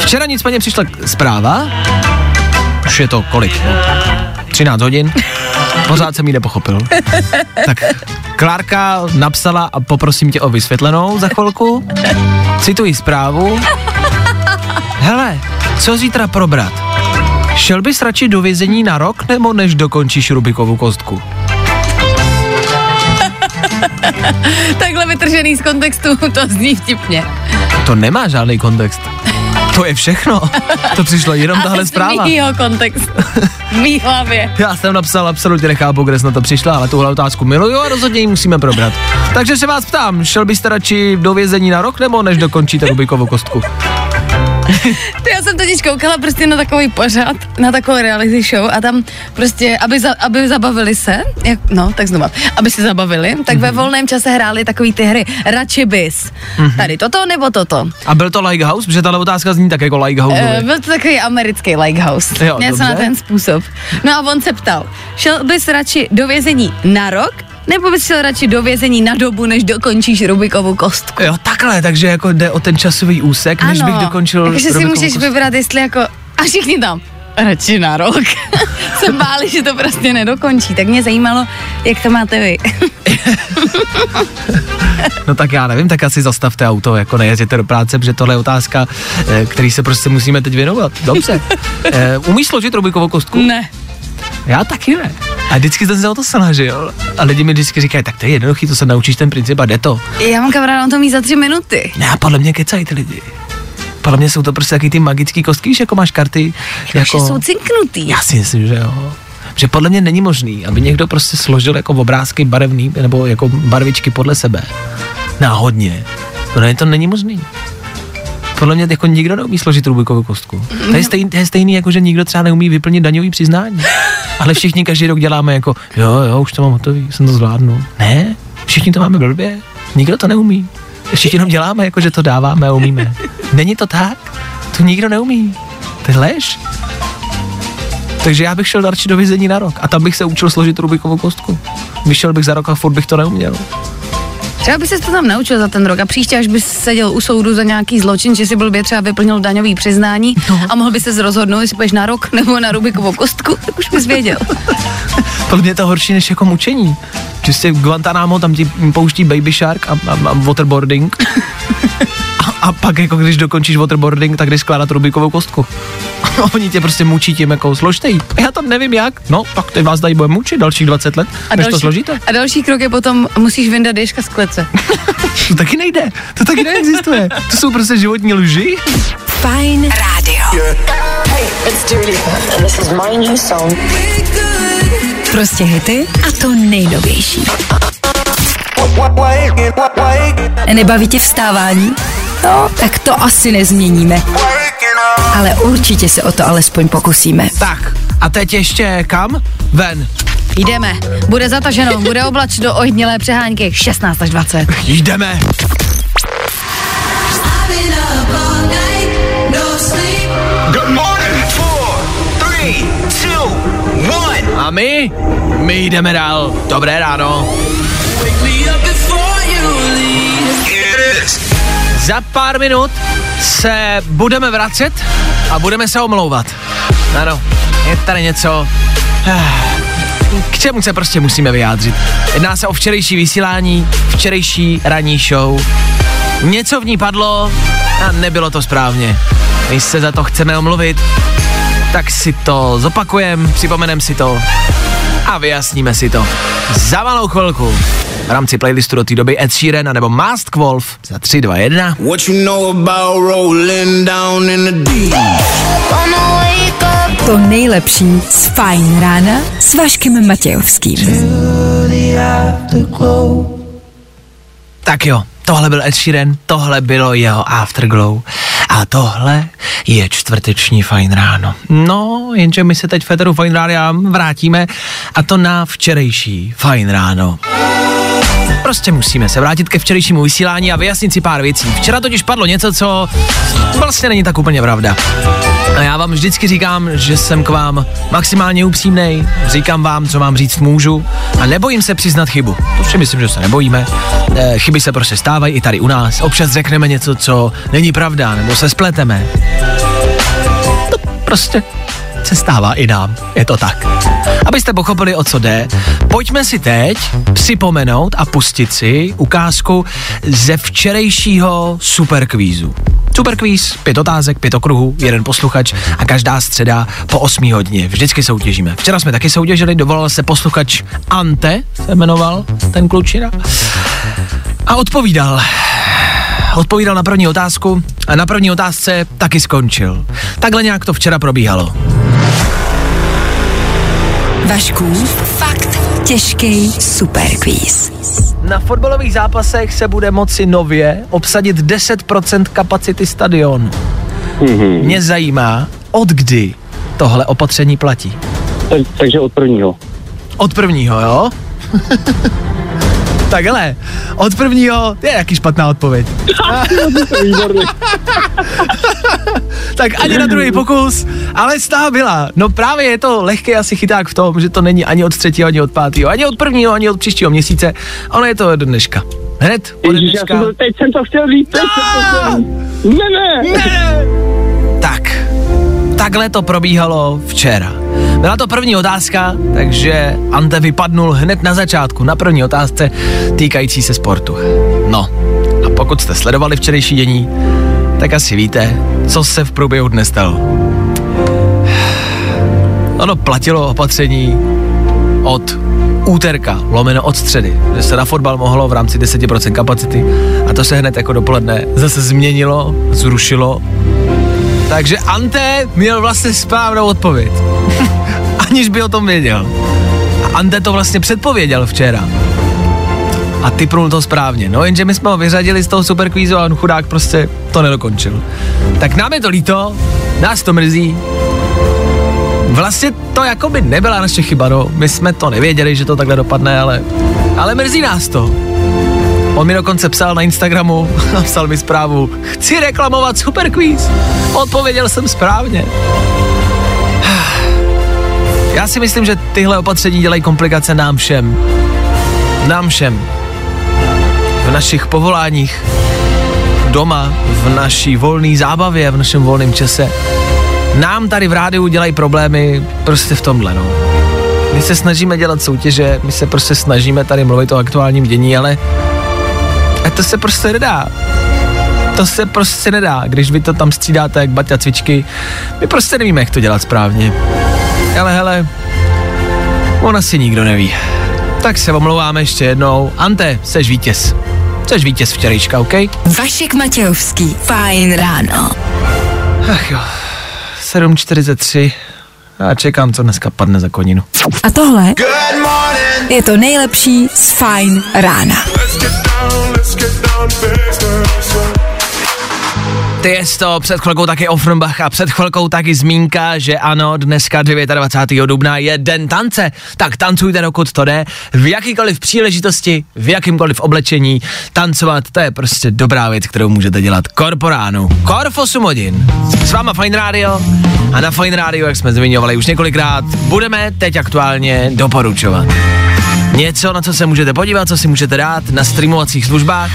Včera nicméně přišla zpráva, už je to kolik? třináct hodin. Pořád jsem ji nepochopil. Tak Klárka napsala a poprosím tě o vysvětlenou za chvilku. Cituji zprávu. Hele, co zítra probrat? Šel bys radši do vězení na rok, nebo než dokončíš Rubikovu kostku? Takhle vytržený z kontextu, to zní vtipně. To nemá žádný kontext. To je všechno. To přišlo jenom tahle zpráva. A z mýho kontextu. V mý hlavě. Já jsem napsal, absolutně nechápu, kde jsi na to přišla, ale tuhle otázku miluju a rozhodně ji musíme probrat. Takže se vás ptám, šel byste radši do vězení na rok, nebo než dokončíte Rubikovu kostku? To já jsem totiž koukala prostě na takový pořad, na takovou reality show a tam prostě, aby, za, aby zabavili se, jak, no tak znova, aby se zabavili, tak mm-hmm. ve volném čase hráli takový ty hry, radši bys, mm-hmm. tady toto nebo toto. A byl to Lighthouse, protože tahle otázka zní tak jako Lighthouse. E, byl to takový americký Lighthouse, jo, něco dobře. Na ten způsob. No a on se ptal, šel bys radši do vězení na rok, nebo bys šel radši do vězení na dobu, než dokončíš Rubikovu kostku. Jo, takhle, takže jako jde o ten časový úsek, ano, než bych dokončil Rubikovu kostku. Takže si můžeš kostku. Vybrat, jestli jako, a všichni tam, radši na rok. se báli, že to prostě nedokončí. Tak mě zajímalo, jak to máte vy. No tak já nevím, tak asi zastavte auto, jako nejezděte do práce, protože tohle je otázka, který se prostě musíme teď věnovat. Dobře. Umíš složit Rubikovou kostku? Ne. Já taky ne. A vždycky jsem se o to snažil. A lidi mi vždycky říkají, tak to je jednoduchý, to se naučíš ten princip a jde to. Já mám kamaráda, on to mít za tři minuty. Ne, a podle mě kecají ty lidi. Podle mě jsou to prostě taky ty magický kostky, víš, jako máš karty. Jako, jako... jsou cinknutý. Já si myslím, že jo. Že podle mě není možný, aby někdo prostě složil jako obrázky barevný, nebo jako barvičky podle sebe. Náhodně. Podle mě to není možný. Podle mě jako nikdo neumí složit Rubikovou kostku. To je stejný, to je stejný jako, že nikdo třeba neumí vyplnit daňový přiznání. Ale všichni každý rok děláme jako, jo, jo, už to mám hotový, jsem to zvládnu. Ne, všichni to máme blbě, nikdo to neumí. Všichni jenom děláme jako, že to dáváme a umíme. Není to tak, to nikdo neumí. To je lež. Takže já bych šel radši do vězení na rok a tam bych se učil složit Rubikovou kostku. Vyšel bych za rok a furt bych to neuměl. Třeba by ses to tam naučil za ten rok a příště, až bys seděl u soudu za nějaký zločin, že si blbě třeba vyplnil daňový přiznání no. A mohl by ses rozhodnout, jestli půjdeš na rok nebo na Rubikovou kostku, tak už bys věděl. Podle mě je to horší než jako mučení. Čistě v Guantanámo tam ti pouští baby shark a, a, a waterboarding. a, a pak jako když dokončíš waterboarding, tak jdeš skládat Rubikovou kostku. Oni tě prostě mučí tím, jakou složte jí. Já tam nevím jak, no tak teď vás tady budeme mučit dalších dvacet let, a než další, to složíte. A další krok je potom, musíš vyndat deška z klece. To taky nejde, to taky neexistuje. To jsou prostě životní lži. Fajn rádio. Yeah. Hey, it's Julia and this is my new song. Prostě hity a to nejnovější. Nebaví tě vstávání? No, tak to asi nezměníme. Ale určitě se o to alespoň pokusíme. Tak, a teď ještě kam? Ven. Jdeme. Bude zataženo, bude oblač do ojdnělé přehánky šestnáct až dvacet. Jdeme. Good morning. four, three, two, one. A my? My jdeme dál. Dobré ráno. Za pár minut se budeme vracet a budeme se omlouvat. Ano, je tady něco, k čemu se prostě musíme vyjádřit. Jedná se o včerejší vysílání, včerejší ranní show. Něco v ní padlo a nebylo to správně. My se za to chceme omluvit, tak si to zopakujem, připomenem si to a vyjasníme si to. Za malou chvilku. V rámci playlistu do té doby Ed Sheeran nebo Masked Wolf za tři, dva, jedna. To nejlepší z Fajn rána s Vaškem Matějovským. Tak jo, tohle byl Ed Sheeran, tohle bylo jeho Afterglow. A tohle je čtvrteční Fajn ráno. No, jenže my se teď v Federu Fajn rádia vrátíme a to na včerejší Fajn ráno. Prostě musíme se vrátit ke včerejšímu vysílání a vyjasnit si pár věcí. Včera totiž padlo něco, co vlastně není tak úplně pravda. A já vám vždycky říkám, že jsem k vám maximálně upřímnej, říkám vám, co vám říct můžu a nebojím se přiznat chybu. To si myslím, že se nebojíme. E, chyby se prostě stávají i tady u nás. Občas řekneme něco, co není pravda, nebo se spleteme. To prostě se stává i nám. Je to tak. Abyste pochopili, o co jde, pojďme si teď připomenout a pustit si ukázku ze včerejšího superkvízu. Superkvíz, pět otázek, pět okruhů, jeden posluchač a každá středa po osmý hodině. Vždycky soutěžíme. Včera jsme taky soutěžili, dovolal se posluchač Ante, se jmenoval ten klučina, a odpovídal. Odpovídal na první otázku a na první otázce taky skončil. Takhle nějak to včera probíhalo. Vašku, fakt těžký superkvíz. Na fotbalových zápasech se bude moci nově obsadit deset procent kapacity stadionu. Mm-hmm. Mě zajímá, od kdy tohle opatření platí. Tak, takže od prvního. Od prvního, jo? Takhle, od prvního je jaký špatná odpověď. Tak ani na druhý pokus, ale stá byla. No právě je to lehký asi chyták v tom, že to není ani od třetího, ani od pátého, ani od prvního, ani od příštího měsíce. Ono je to do dneška. Hned od dneška. Ježiš, já jsem, teď jsem to chtěl říct. Teď jsem to... Ne, ne. Ne. Tak, takhle to probíhalo včera. Byla to první otázka, takže Ante vypadnul hned na začátku, na první otázce týkající se sportu. No, a pokud jste sledovali včerejší dění, tak asi víte, co se v průběhu dne stalo. Ono platilo opatření od úterka, lomeno od středy, že se na fotbal mohlo v rámci deset procent kapacity a to se hned jako dopoledne zase změnilo, zrušilo. Takže Ante měl vlastně správnou odpověď, aniž by o tom věděl. A Ante to vlastně předpověděl včera. A tipnul to správně, no jenže my jsme ho vyřadili z toho superkvízu a on chudák prostě to nedokončil. Tak nám je to líto, nás to mrzí. Vlastně to jako by nebyla naše chyba, no, my jsme to nevěděli, že to takhle dopadne, ale, ale mrzí nás to. On mi dokonce psal na Instagramu a psal mi zprávu: chci reklamovat superkvíz, odpověděl jsem správně. Já si myslím, že tyhle opatření dělají komplikace nám všem. Nám všem. V našich povoláních, doma, v naší volné zábavě, v našem volném čase. Nám tady v rádiu dělají problémy prostě v tomhle, no. My se snažíme dělat soutěže, my se prostě snažíme tady mluvit o aktuálním dění, ale a to se prostě nedá. To se prostě nedá, když vy to tam střídáte jak baťa cvičky. My prostě nevíme, jak to dělat správně. Ale hele, ona si nikdo neví. Tak se omlouváme ještě jednou. Ante, seš vítěz. Seš vítěz včerejška, OK? Vašek Matějovský, Fajn ráno. Ach jo. sedm čtyřicet tři a čekám, co dneska padne za koninu. A tohle je to nejlepší z Fajn rána. Ty je to před chvilkou taky Offenbach a před chvilkou taky zmínka, že ano, dneska dvacátého devátého dubna je den tance. Tak tancujte, dokud to jde, v jakýkoliv příležitosti, v jakýmkoliv oblečení. Tancovat, to je prostě dobrá věc, kterou můžete dělat korporánu. Korf osm hodin. S váma Fajn rádio a na Fajn rádio, jak jsme zmiňovali už několikrát, budeme teď aktuálně doporučovat. Něco, na co se můžete podívat, co si můžete dát na streamovacích službách.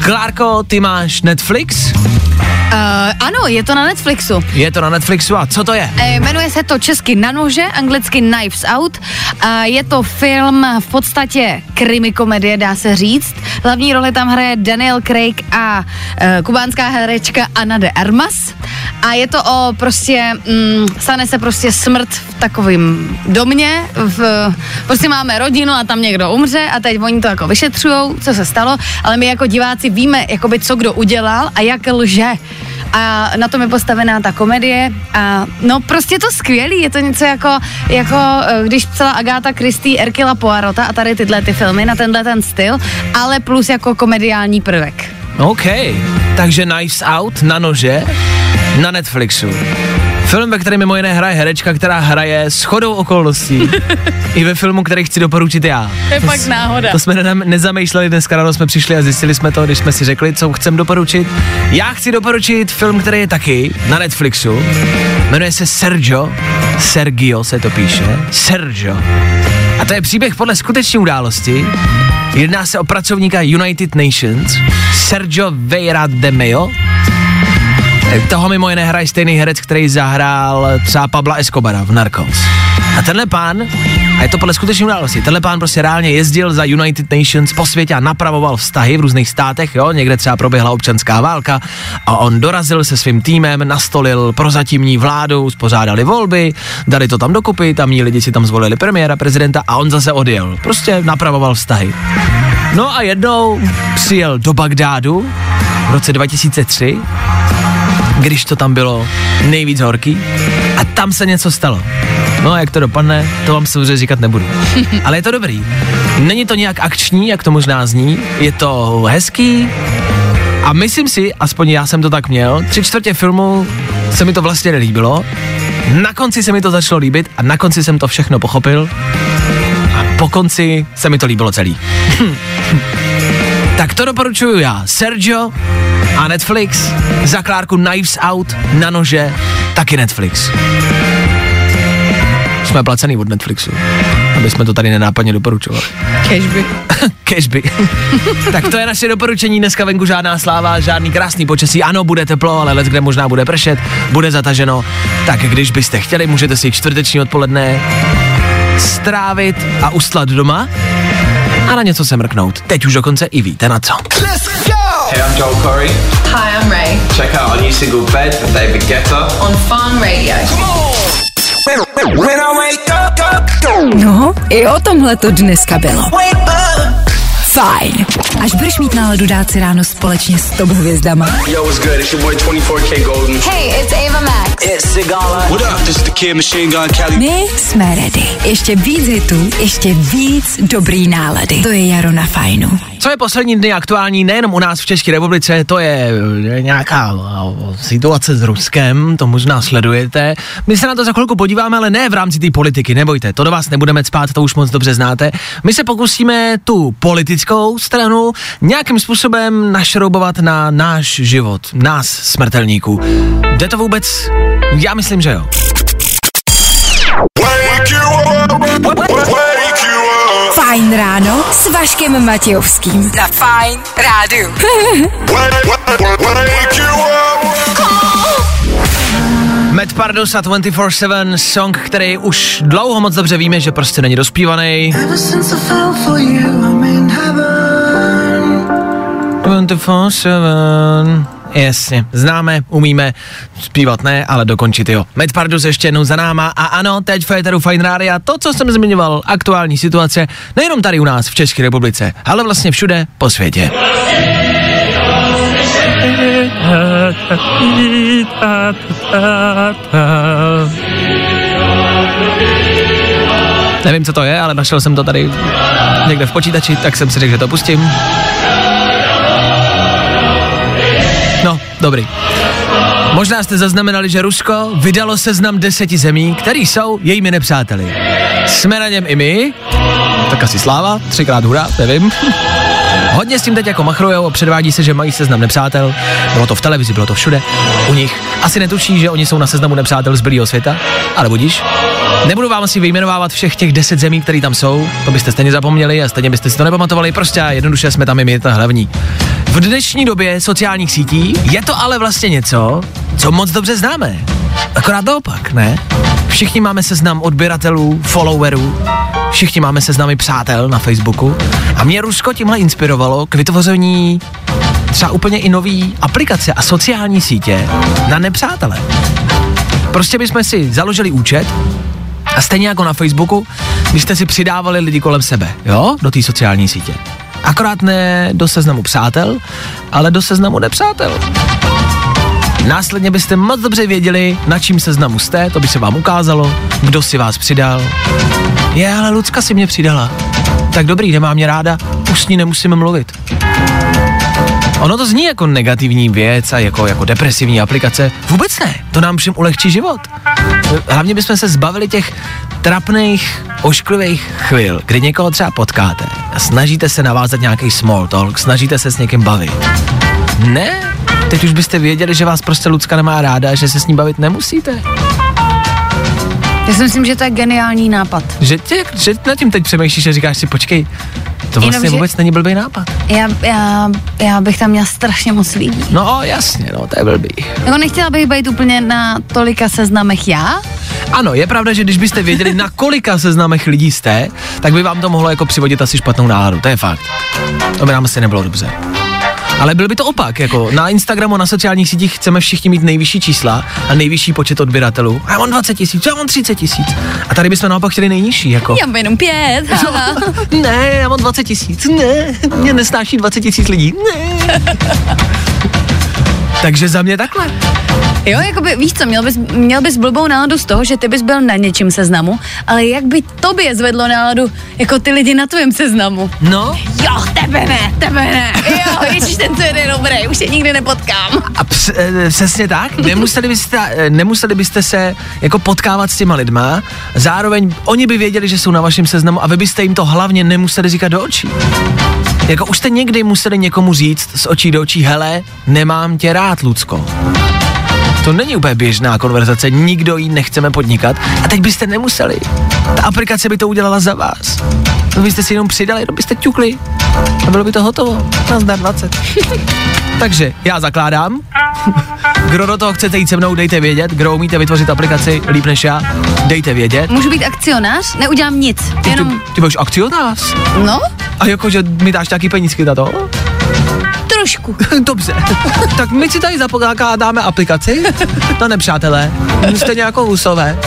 Klárko, ty máš Netflix? Uh, ano, je to na Netflixu. Je to na Netflixu a co to je? E, jmenuje se to česky Na nože, anglicky Knives Out. A je to film v podstatě krimikomedie, dá se říct. Hlavní roli tam hraje Daniel Craig a e, kubánská herečka Anna de Armas. A je to o prostě, mm, stane se prostě smrt v takovém domě. V, prostě máme rodinu a tam někdo umře a teď oni to jako vyšetřujou, co se stalo, ale my jako diváci víme, jakoby, co kdo udělal a jak lže. A na tom je postavená ta komedie a no prostě je to skvělý, je to něco jako, jako když psala Agatha Christie, Hercula Poirota a tady tyhle ty filmy na tenhle ten styl, ale plus jako komediální prvek. OK, takže Knives Out na nože na Netflixu. Film, ve kterém mimo jiné hraje herečka, která hraje shodou okolností i ve filmu, který chci doporučit já. To je fakt náhoda. To jsme nezamýšleli dneska, ráno jsme přišli a zjistili jsme to, když jsme si řekli, co chcem doporučit. Já chci doporučit film, který je taky na Netflixu. Jmenuje se Sergio. Sergio se to píše. Sergio. A to je příběh podle skutečné události. Jedná se o pracovníka United Nations, Sergio Vieira de Mello. Toho mimo jiné hraje stejný herec, který zahrál třeba Pabla Escobara v Narcos. A tenhle pán, a je to podle skutečné události, tenhle pán prostě reálně jezdil za United Nations po světě a napravoval vztahy v různých státech, jo, někde třeba proběhla občanská válka a on dorazil se svým týmem, nastolil prozatímní vládu, spořádali volby, dali to tam dokupy, tamní lidi si tam zvolili premiéra, prezidenta a on zase odjel. Prostě napravoval vztahy. No a jednou přijel do Bagdádu v roce dva tisíce tři, když to tam bylo nejvíc horký a tam se něco stalo. No a jak to dopadne, to vám samozřejmě říkat nebudu. Ale je to dobrý. Není to nějak akční, jak to možná zní, je to hezký a myslím si, aspoň já jsem to tak měl, tři čtvrtě filmu se mi to vlastně nelíbilo, na konci se mi to začalo líbit a na konci jsem to všechno pochopil a po konci se mi to líbilo celý. Tak to doporučuju já, Sergio a Netflix, za Klárku Knives Out, na nože, taky Netflix. Jsme placený od Netflixu. aby jsme to tady nenápadně doporučovali. Cashby. Cashby. Tak to je naše doporučení. Dneska venku žádná sláva, žádný krásný počasí. Ano, bude teplo, ale leckde možná bude pršet, bude zataženo. Tak když byste chtěli, můžete si čtvrteční odpoledne strávit a uslat doma a na něco se mrknout. Teď už dokonce i víte na co. Let's go! Hey, I'm Joel Corey. Hi, I'm Ray. Check out our new single Bed from David Guetta on Fajn Radio. No, i o tomhle to dneska bylo. Fajn. Až budeš mít náladu dát si ráno společně s top hvězdama. Yo, what's good? It's your boy dvacet čtyři K Golden. Hey, it's Ava Max. It's Sigala. What up? This is the Kid Machine Gun Kelly. My jsme ready. Ještě víc hitů, ještě víc dobrý nálady. To je jaro na Fajnu. Co je poslední dny aktuální nejenom u nás v České republice, to je nějaká situace s Ruskem, to možná sledujete. My se na to za chvilku podíváme, ale ne v rámci té politiky, nebojte, to do vás nebudeme cpát, to už moc dobře znáte. My se pokusíme tu politickou stranu nějakým způsobem našroubovat na náš život, nás smrtelníků. Jde to vůbec? Já myslím, že jo. Fajn ráno s Vaškem Matějovským na Fajn rádiu. Mad Pardus a dvacet čtyři sedm song, který už dlouho moc dobře víme, že prostě není dospívaný. dvacet čtyři sedm Jasně, známe, umíme, zpívat ne, ale dokončit jo. Mad Pardus ještě jednou za náma a ano, teď Féteru Fajn Rádia, to, co jsem zmiňoval, aktuální situace, nejenom tady u nás v České republice, ale vlastně všude po světě. Nevím, co to je, ale našel jsem to tady někde v počítači, tak jsem si řekl, že to pustím. No, dobrý. Možná jste zaznamenali, že Rusko vydalo seznam deseti zemí, které jsou jejími nepřáteli. Jsme na něm i my, tak asi sláva, třikrát hurá, nevím. Hodně s tím teď jako machrujou a předvádí se, že mají seznam nepřátel. Bylo to v televizi, bylo to všude. U nich asi netuší, že oni jsou na seznamu nepřátel zbylého světa, ale budíš. Nebudu vám asi vyjmenovávat všech těch deset zemí, které tam jsou, to byste stejně zapomněli a stejně byste si to nepamatovali, prostě jednoduše jsme tam i my ta hlavní. V dnešní době sociálních sítí je to ale vlastně něco, co moc dobře známe. Akorát naopak, ne? Všichni máme seznam odběratelů, followerů, všichni máme seznamy přátel na Facebooku a mě Rusko tímhle inspirovalo k vytvoření třeba úplně i nový aplikace a sociální sítě na nepřátele. Prostě bychom si založili účet a stejně jako na Facebooku, když jste si přidávali lidi kolem sebe, jo, do té sociální sítě. Akorát ne do seznamu přátel, ale do seznamu nepřátel. Následně byste moc dobře věděli, na čím seznamu jste, to by se vám ukázalo, kdo si vás přidal. Je, ale Lucka si mě přidala. Tak dobrý, nemá mě ráda, už s ní nemusíme mluvit. Ono to zní jako negativní věc a jako, jako depresivní aplikace. Vůbec ne, to nám všem ulehčí život. Hlavně bychom se zbavili těch trapných, ošklivých chvil, kdy někoho třeba potkáte a snažíte se navázat nějaký small talk, snažíte se s někým bavit. Ne, teď už byste věděli, že vás prostě Lucka nemá ráda a že se s ní bavit nemusíte. Já si myslím, že to je geniální nápad. Že, tě, že nad tím teď přemýšlíš a říkáš si, počkej, to vlastně jenom, vůbec není blbý nápad. Já, já, já bych tam měla strašně moc lidí. No jasně, no, to je blbý. Jako nechtěla bych být úplně na tolika seznamech já? Ano, je pravda, že když byste věděli, na kolika seznamech lidí jste, tak by vám to mohlo jako přivodit asi špatnou náladu, to je fakt. To by nám asi nebylo dobře. Ale byl by to opak, jako na Instagramu, na sociálních sítích chceme všichni mít nejvyšší čísla a nejvyšší počet odběratelů. Já mám dvacet tisíc, já mám třicet tisíc. A tady bychom naopak chtěli nejnižší, jako. Já mám jenom pět. Ne, já mám dvacet tisíc, ne, mě nesnáší dvacet tisíc lidí, ne. Takže za mě takhle. Jo, jakoby, víš co, měl bys, měl bys blbou náladu z toho, že ty bys byl na něčím seznamu, ale jak by tobě zvedlo náladu, jako ty lidi na tvém seznamu. No? Jo, tebe ne, tebe ne. Jo, ježiš, ten co je dobrý, už se nikdy nepotkám. A ps, e, přesně tak, nemuseli byste, e, nemuseli byste se jako potkávat s těma lidma, zároveň oni by věděli, že jsou na vašem seznamu a vy byste jim to hlavně nemuseli říkat do očí. Jako už jste někdy museli někomu říct z očí do očí, hele, nemám tě rád, Lucko. To není úplně běžná konverzace, nikdo ji nechceme podnikat a teď byste nemuseli. Ta aplikace by to udělala za vás. To byste si jenom přidali, jenom byste ťukli. A bylo by to hotovo. Nazdar dvacet. Takže já zakládám. Kdo do toho chcete jít se mnou, dejte vědět. Kdo umíte vytvořit aplikaci líp než já, dejte vědět. Můžu být akcionář? Neudělám nic. Ty, jenom... ty, ty budeš akcionář? No. A jakože mi dáš taky penízky na to? Trošku. Dobře. Tak my si tady zapokádáme aplikaci. No nepřátelé, jste nějakou husové.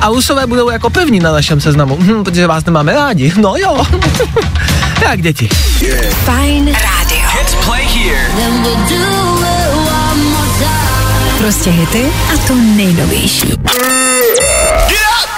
A husové budou jako první na našem seznamu, hm, protože vás nemáme rádi. No jo. Jak děti. Fajn rádio. Hits play here. Prostě hity a to nejnovější.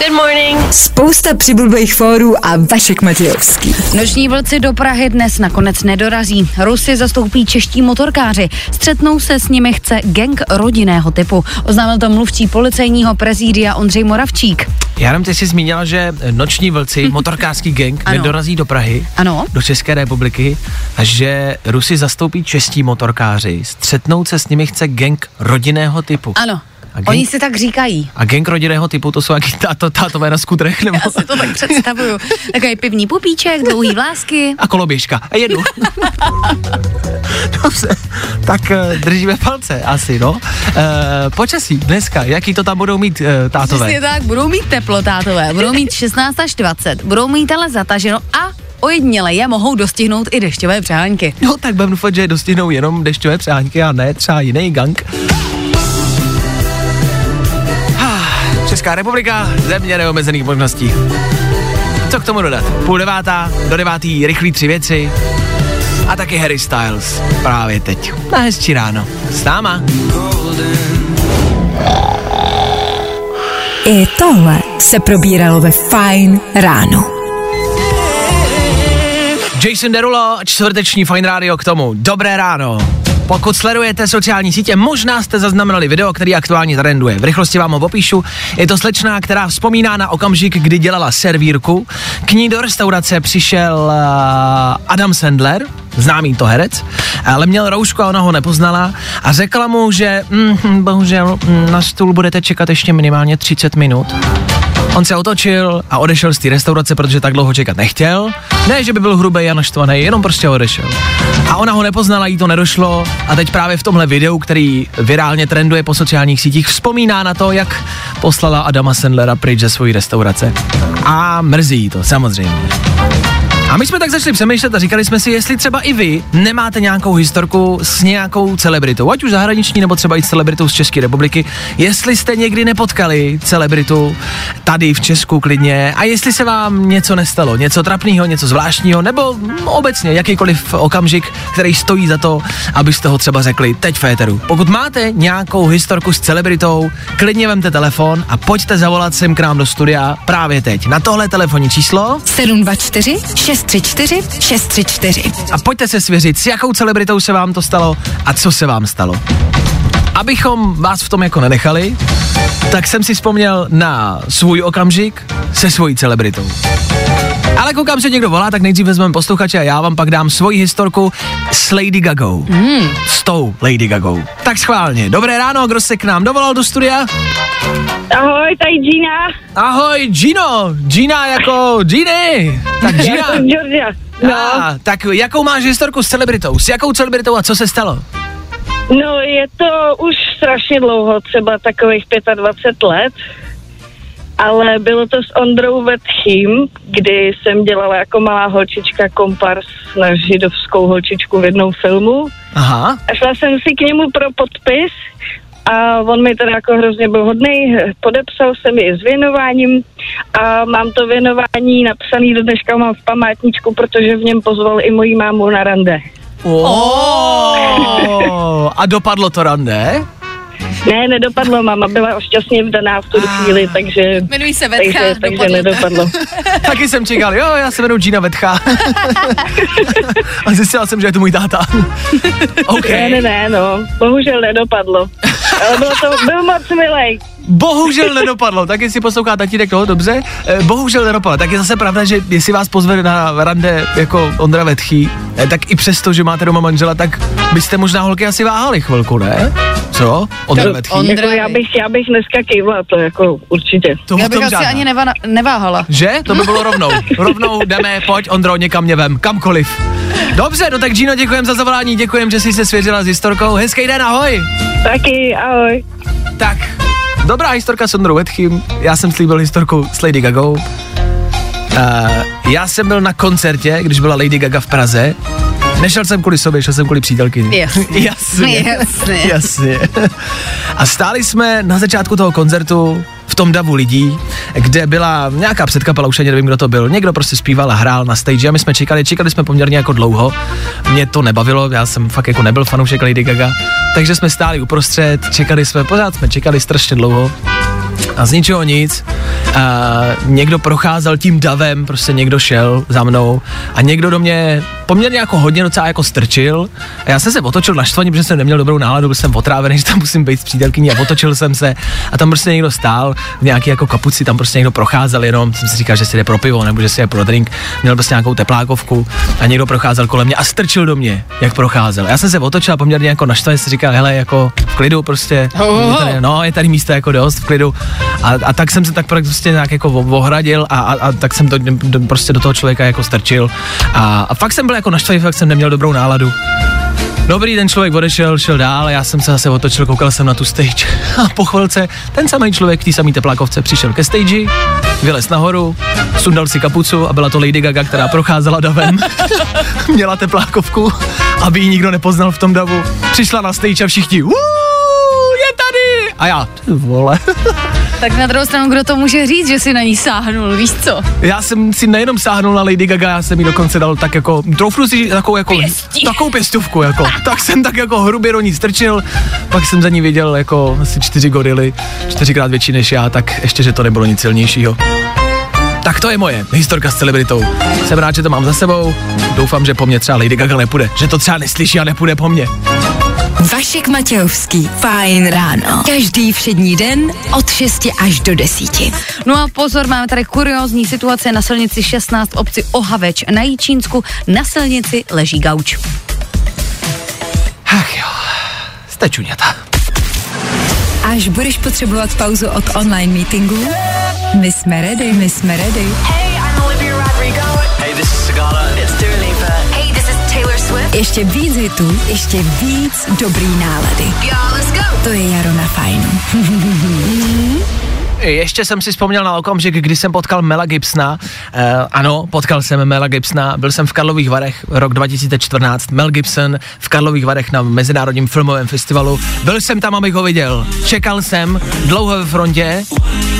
Good morning. Spousta přibulbých fórů a Vašek Matějovský. Noční vlci do Prahy dnes nakonec nedorazí. Rusy zastoupí čeští motorkáři. Střetnou se s nimi chce gang rodinného typu. Oznámil to mluvčí policejního prezidia Ondřej Moravčík. Járom, ty jsi zmínila, že noční vlci, motorkářský gang, ano, nedorazí do Prahy, ano, do České republiky, a že Rusy zastoupí čeští motorkáři. Střetnout se s nimi chce gang rodinného typu. Ano. Gang, oni si tak říkají. A gang rodinného typu, to jsou jaký táto, tátové na skutrech? Nebo? Já si to tak představuju. Takový pivní pupíček, dlouhý vlásky. A koloběžka. A jedu. Dobře, tak držíme palce asi, no. E, počasí dneska, jaký to tam budou mít e, tátové? Přesně tak, budou mít teplo tátové, budou mít šestnáct až dvacet, budou mít ale zataženo a ojediněle je mohou dostihnout i dešťové přehánky. No tak budeme doufat, že dostihnou jenom dešťové přehánky a ne třeba jiný gang. Česká republika, země neomezených možností. Co k tomu dodat? Půl devátá, do devátý rychlý tři věci a taky Harry Styles právě teď. Na hezčí ráno. S náma. I tohle se probíralo ve Fajn ráno. Jason Derulo, čtvrteční Fajn rádio k tomu. Dobré ráno. Pokud sledujete sociální sítě, možná jste zaznamenali video, který aktuálně trenduje. V rychlosti vám ho popíšu. Je to slečna, která vzpomíná na okamžik, kdy dělala servírku. K ní do restaurace přišel Adam Sandler, známý to herec, ale měl roušku a ona ho nepoznala a řekla mu, že mm, bohužel na stůl budete čekat ještě minimálně třicet minut. On se otočil a odešel z té restaurace, protože tak dlouho čekat nechtěl. Ne, že by byl hrubej a naštvaný, jenom prostě odešel. A ona ho nepoznala, jí to nedošlo a teď právě v tomhle videu, který virálně trenduje po sociálních sítích, vzpomíná na to, jak poslala Adama Sandlera pryč ze svojí restaurace. A mrzí to, samozřejmě. A my jsme tak začali přemýšlet a říkali jsme si, jestli třeba i vy nemáte nějakou historku s nějakou celebritou, ať už zahraniční, nebo třeba i celebritou z České republiky, jestli jste někdy nepotkali celebritu tady v Česku klidně a jestli se vám něco nestalo, něco trapného, něco zvláštního, nebo obecně jakýkoliv okamžik, který stojí za to, abyste ho třeba řekli teď v éteru. Pokud máte nějakou historku s celebritou, klidně vemte telefon a pojďte zavolat sem k nám do studia právě teď. Na tohle telefonní číslo sedm dva čtyři šest tři čtyři šest tři čtyři. A pojďte se svěřit, s jakou celebritou se vám to stalo a co se vám stalo. Abychom vás v tom jako nenechali, tak jsem si vzpomněl na svůj okamžik se svojí celebritou. Ale koukám, že někdo volá, tak nejdřív vezmeme posluchače a já vám pak dám svoji historku s Lady Gagou. Mm. S tou Lady Gagou. Tak schválně. Dobré ráno, kdo se k nám dovolal do studia? Ahoj, tady Gina. Ahoj, Gino. Gina jako Giny. Tak Gina. Georgia. No. Ah, tak jakou máš historku s celebritou? S jakou celebritou a co se stalo? No, je to už strašně dlouho, třeba takových dvacet pět let. Ale bylo to s Ondrou Vetchým, kdy jsem dělala jako malá holčička kompars na židovskou holčičku v jednom filmu. Aha. A šla jsem si k němu pro podpis a on mi teda jako hrozně byl hodnej, podepsal jsem ji s věnováním a mám to věnování napsané do dneška, mám v památníčku, protože v něm pozval i moji mámu na rande. Oh. A dopadlo to rande? Ne, nedopadlo, máma byla šťastně vdaná v tu chvíli, takže... Jmenuji se Vetchá. Takže, takže nedopadlo. Taky jsem čekal, jo, já se jmenuji Gina Vetchá. A zjistila jsem, že je to můj táta. Okay. Ne, ne, ne, no, bohužel nedopadlo. Ale bylo to, byl moc milej, Bohužel nedopadlo, tak jestli poslouchá tatínek toho, dobře, bohužel nedopadlo, tak je zase pravda, že jestli vás pozve na rande jako Ondra Vetchý, tak i přesto, že máte doma manžela, tak byste možná holky asi váhali chvilku, ne? Co? Ondra Vetchý? Ondra... Jako já, bych, já bych dneska kejvla, to jako určitě. Tomu já bych asi žádná. Ani neva- neváhala. Že? To by bylo rovnou. Rovnou jdeme, pojď Ondro, někam mě vem, kamkoliv. Dobře, no tak Gino, děkujem za zavolání, děkujem, že jsi se svěřila s historkou. Hezký den, ahoj. Taky, ahoj. Tak. Dobrá historka s Ondrou Vetchým, já jsem slíbil historku s Lady Gagou. Uh, já jsem byl na koncertě, když byla Lady Gaga v Praze. Nešel jsem kvůli sobě, šel jsem kvůli přítelkyni. Jasně. Jasně. Jasně. Jasně. A stáli jsme na začátku toho koncertu v tom davu lidí, kde byla nějaká předkapela, už ani nevím, kdo to byl. Někdo prostě zpíval a hrál na stage a my jsme čekali, čekali jsme poměrně jako dlouho. Mě to nebavilo, já jsem fakt jako nebyl fanoušek Lady Gaga, takže jsme stáli uprostřed, čekali jsme, pořád jsme čekali strašně dlouho. A z ničeho nic, a někdo procházel tím davem, prostě někdo šel za mnou a někdo do mě poměrně jako hodně docela jako strčil a já jsem se otočil naštvaně, protože jsem neměl dobrou náladu, byl jsem otrávený, že tam musím být s přítelkyní a otočil jsem se a tam prostě někdo stál v nějaký jako kapuci, tam prostě někdo procházel jenom, jsem si říkal, že si jde pro pivo nebo že si jde pro drink, měl prostě nějakou teplákovku a někdo procházel kolem mě a strčil do mě, jak procházel. Já jsem se otočil a poměrně jako naštvaně si říkal, hele, jako v klidu prostě, je tady, no, je tady místo jako dost, v klidu. A, a tak jsem se tak prostě nějak jako ohradil a, a, a tak jsem to do, prostě do toho člověka jako strčil a, a fakt jsem byl jako naštvaný, fakt jsem neměl dobrou náladu. Dobrý, ten člověk odešel, šel dál, já jsem se zase otočil, koukal jsem na tu stage a po chvilce ten samý člověk v té samé teplákovce přišel ke stage, vylez nahoru, sundal si kapucu a byla to Lady Gaga, která procházela davem, měla teplákovku, aby ji nikdo nepoznal v tom davu, přišla na stage a všichni tady. A já, ty vole. Tak na druhou stranu, kdo to může říct, že si na ní sáhnul, víš co? Já jsem si nejenom sáhnul na Lady Gaga, já jsem jí dokonce dal tak jako, troufnu si takovou jako, Pěstí. takovou pěstůvku jako. Tak jsem tak jako hrubě do ní strčil, pak jsem za ní viděl jako asi čtyři gorily, čtyřikrát větší než já, tak ještě, že to nebylo nic silnějšího. Tak to je moje historka s celebritou. Jsem rád, že to mám za sebou, doufám, že po mně třeba Lady Gaga nepůjde, že to třeba neslyší a nepůjde po mně. Vašek Matějovský, Fajn ráno. Každý všední den od šesti až do deseti. No a pozor, máme tady kuriózní situace na silnici šestnáct v obci Ohaveč na Jičínsku. Na silnici leží gauč. Ach jo, jste čuňata. Až budeš potřebovat pauzu od online meetingu, my jsme ready, my jsme ready. Hey, I'm Olivia Rodrigo. Hey, this is Sagala. It's Dua Lipa. Hey, this is Taylor Swift. Ještě víc hitů, ještě víc dobrý nálady. Yeah, let's go. To je jaro na Fajnu. Ještě jsem si vzpomněl na okamžik, kdy jsem potkal Mela Gibsona. Uh, ano, potkal jsem Mela Gibsona, byl jsem v Karlových Varech rok dva tisíce čtrnáct. Mel Gibson v Karlových Varech na Mezinárodním filmovém festivalu. Byl jsem tam, abych ho viděl. Čekal jsem dlouho ve frontě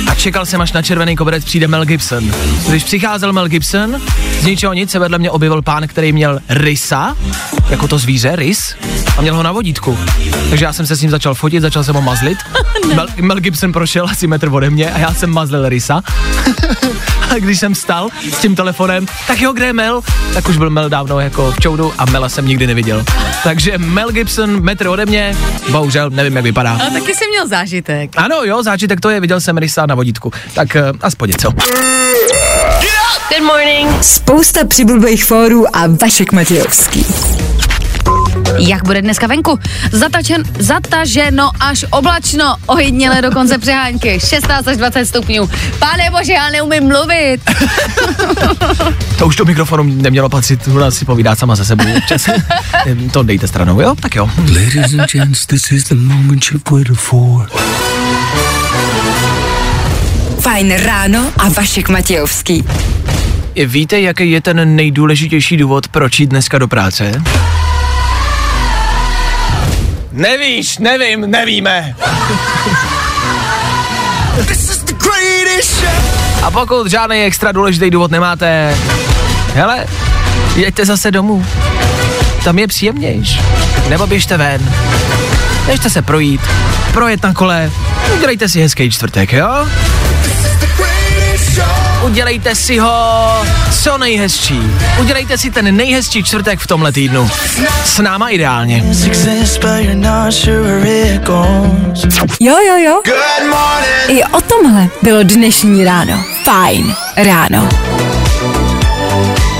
a čekal jsem, až na červený koberec přijde Mel Gibson. Když přicházel Mel Gibson, z ničeho nic se vedle mě objevil pán, který měl rysa, jako to zvíře, rys, a měl ho na vodítku. Takže já jsem se s ním začal fotit, začal jsem ho mazlit. Mel, Mel Gibson prošel asi metr vody mě a já jsem mazlil rysa. A když jsem stal s tím telefonem, tak jo, kde je Mel? Tak už byl Mel dávno jako v čoudu a Mela jsem nikdy neviděl. Takže Mel Gibson, metr ode mě, bohužel nevím, jak vypadá. Ale taky jsi měl zážitek. Ano, jo, zážitek to je, viděl jsem rysa na vodítku. Tak uh, aspoň něco. Good morning. Spousta přibulbých fórů a Vašek Matějovský. Jak bude dneska venku? Zatačen, zataženo až oblačno, ohydněle dokonce přehánky, šestnáct až dvacet stupňů. Pane bože, já neumím mluvit. To už do mikrofonu nemělo patřit, ona si povídá sama se sebou občas. To dejte stranou, jo? Tak jo. Ladies and gents, this is the moment you've waited for. Fajn ráno a Vašek Matějovský. Víte, jaký je ten nejdůležitější důvod, proč jít dneska do práce? Nevíš, nevím, nevíme. A pokud žádný extra důležitý důvod nemáte, hele, jeďte zase domů. Tam je příjemnější. Nebo běžte ven. Běžte se projít, projet na kole, udělejte si hezký čtvrtek, jo? udělejte si ho co nejhezčí. Udělejte si ten nejhezčí čtvrtek v tomhle týdnu. S náma ideálně. Jo, jo, jo. I o tomhle bylo dnešní ráno. Fajn ráno.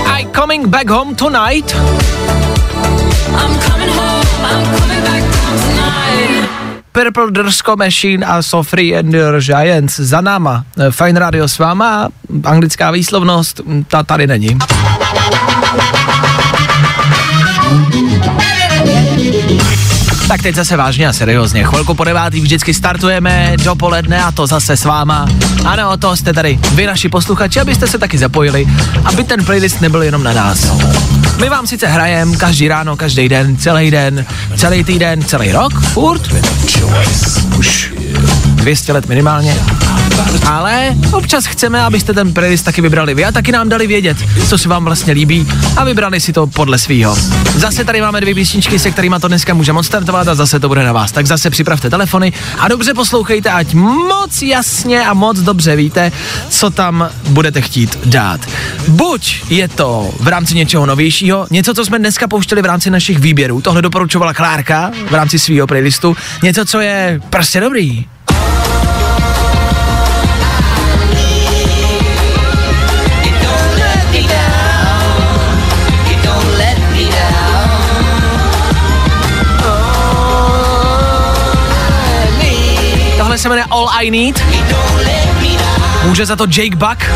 I coming back home tonight. I'm coming home, I'm coming back home tonight. Purple Disco Machine a So Free and the Giants za náma. Fajn rádio s váma, anglická výslovnost, ta tady není. Tak teď zase vážně a seriózně. Chvilku po devátý vždycky startujeme dopoledne a to zase s váma. Ano, to jste tady vy, naši posluchači, abyste se taky zapojili, aby ten playlist nebyl jenom na nás. My vám sice hrajeme každý ráno, každý den, celý den, celý týden, celý rok, furt. Už dvě stě let minimálně. Ale občas chceme, abyste ten playlist taky vybrali vy a taky nám dali vědět, co se vám vlastně líbí a vybrali si to podle svýho. Zase tady máme dvě písničky, se kterýma to dneska můžeme odstartovat a zase to bude na vás. Tak zase připravte telefony a dobře poslouchejte, ať moc jasně a moc dobře víte, co tam budete chtít dát. Buď je to v rámci něčeho novějšího, něco, co jsme dneska pouštěli v rámci našich výběrů, tohle doporučovala Klárka v rámci svýho playlistu, něco, co je prostě dobrý. Se jmenuje All I Need. Může za to Jake Bugg.